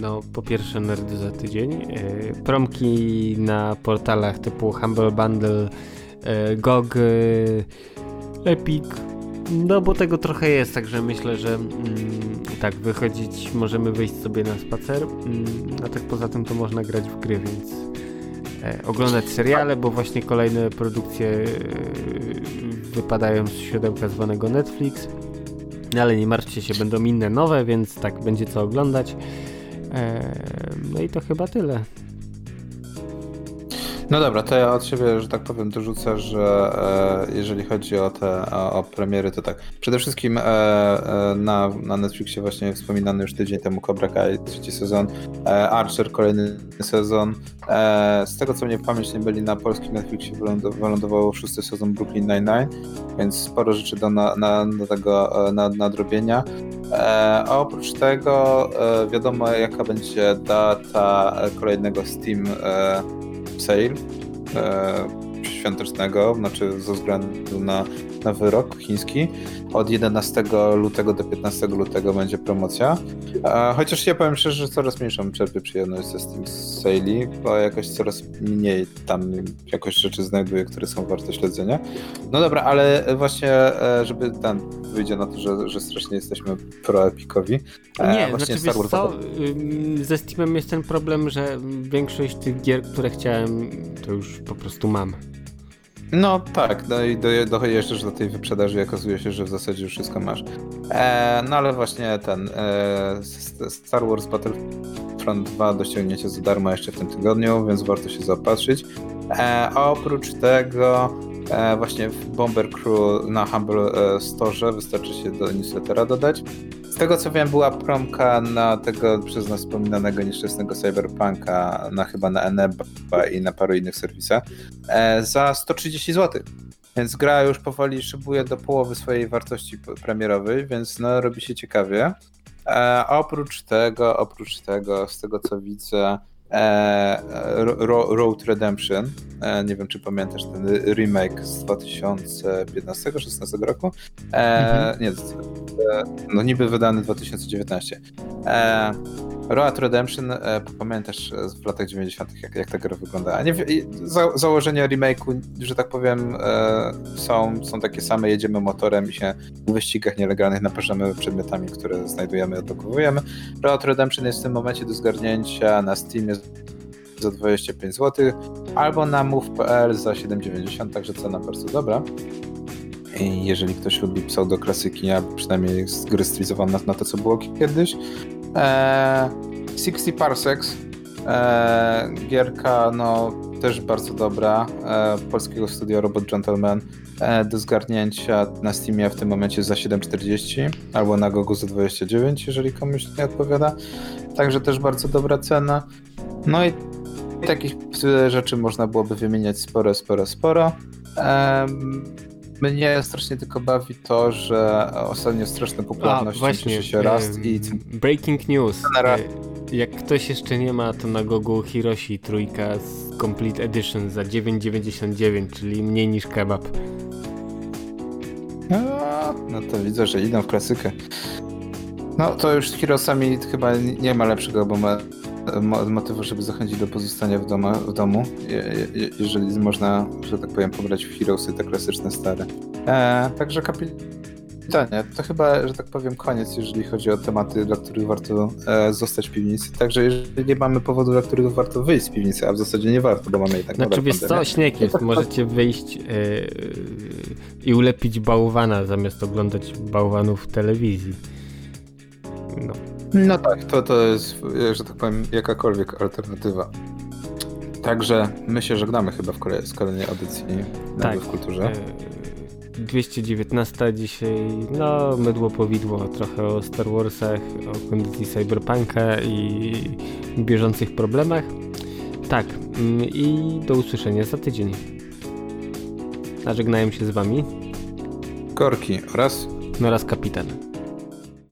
no po pierwsze nerdy za tydzień, promki na portalach typu Humble Bundle, G O G, Epic, no bo tego trochę jest, także myślę, że mm, tak wychodzić, możemy wyjść sobie na spacer, a tak poza tym to można grać w gry, więc oglądać seriale, bo właśnie kolejne produkcje wypadają z siodełka zwanego Netflix. No ale nie martwcie się, będą inne nowe, więc tak będzie co oglądać. Eee, no i to chyba tyle. No dobra, to ja od siebie, że tak powiem, dorzucę, że e, jeżeli chodzi o te o, o premiery, to tak. Przede wszystkim e, e, na, na Netflixie właśnie wspominany już tydzień temu Cobra Kai, trzeci sezon, e, Archer, kolejny sezon. E, z tego co mnie pamięć nie byli na polskim Netflixie, wylądowało szósty sezon Brooklyn Nine-Nine, więc sporo rzeczy do, na, na, do tego na, nadrobienia. E, a oprócz tego e, wiadomo jaka będzie data kolejnego Steam e, sale e, świątecznego, znaczy ze względu na, na wyrok chiński. Od jedenastego lutego do piętnastego lutego będzie promocja. E, chociaż ja powiem szczerze, że coraz mniejszą czerpię przyjemność ze Steam Sale'i, bo jakoś coraz mniej tam jakoś rzeczy znajduję, które są warte śledzenia. No dobra, ale właśnie e, żeby ten wyjdzie na to, że, że strasznie jesteśmy pro-epikowi. E, Nie, właśnie znaczy wiesz co, ze Steamem jest ten problem, że większość tych gier, które chciałem, to już po prostu mam. No tak, no i dochodzi jeszcze do tej wyprzedaży i okazuje się, że w zasadzie już wszystko masz. E, no ale właśnie ten e, Star Wars Battlefront dwa dościągniecie za darmo jeszcze w tym tygodniu, więc warto się zaopatrzyć. E, oprócz tego e, właśnie w Bomber Crew na Humble Store wystarczy się do newslettera dodać. Z tego co wiem była promka na tego przez nas wspominanego nieszczęsnego Cyberpunka na chyba na Eneba i na paru innych serwisach e, za sto trzydzieści złotych, więc gra już powoli szybuje do połowy swojej wartości premierowej, więc no robi się ciekawie. E, oprócz tego, oprócz tego z tego co widzę E, Ro- Road Redemption, e, nie wiem czy pamiętasz ten remake z dwa tysiące piętnastego szesnastego roku, e, mhm. nie, no niby wydany dwa tysiące dziewiętnastego. E, Road Redemption, e, pamiętasz w latach dziewięćdziesiątych jak, jak ta gra wyglądała. Nie, za, założenia remake'u, że tak powiem, e, są, są takie same, jedziemy motorem i się w wyścigach nielegalnych naparzamy przedmiotami, które znajdujemy, odblokowujemy. Road Redemption jest w tym momencie do zgarnięcia na Steamie za dwadzieścia pięć złotych albo na move kropka p l za siedem dziewięćdziesiąt, także cena bardzo dobra. I jeżeli ktoś lubi pseudoklasyki, ja przynajmniej gry stylizowane na, na to, co było kiedyś. Eee, sześćdziesiąt Parsecs, eee, gierka no też bardzo dobra, eee, polskiego studia Robot Gentleman, eee, do zgarnięcia na Steamie w tym momencie za siedem czterdzieści albo na Gogu za dwadzieścia dziewięć, jeżeli komuś nie odpowiada, także też bardzo dobra cena. No i takich rzeczy można byłoby wymieniać sporo, sporo, sporo. Eee, Mnie strasznie tylko bawi to, że ostatnio straszna popularność cieszy się Rust i... Breaking news. Jak ktoś jeszcze nie ma, to na Gogu Hiroshi trójka z Complete Edition za dziewięć dziewięćdziesiąt dziewięć, czyli mniej niż kebab. No to widzę, że idą w klasykę. No to już z Hirosami chyba nie ma lepszego, bo ma... motywu, żeby zachęcić do pozostania w domu, w domu je, je, jeżeli można, że tak powiem, pobrać w Heroesy te klasyczne stare. Eee, także kapitanie, to chyba, że tak powiem, koniec, jeżeli chodzi o tematy, dla których warto e, zostać w piwnicy. Także jeżeli nie mamy powodu, dla których warto wyjść z piwnicy, a w zasadzie nie warto, bo mamy i tak dalej. Znaczy wiesz co, śnieg jest, możecie wyjść yy, i ulepić bałwana zamiast oglądać bałwanów w telewizji. No. No tak, to, to jest, że tak powiem, jakakolwiek alternatywa. Także my się żegnamy chyba w kolej, z kolejnej audycji tak, w kulturze. dwieście dziewiętnaście dzisiaj, no mydło powidło, trochę o Star Warsach, o kondycji Cyberpunka i bieżących problemach. Tak, i do usłyszenia za tydzień. Żegnałem się z wami. Korki oraz... oraz kapitan.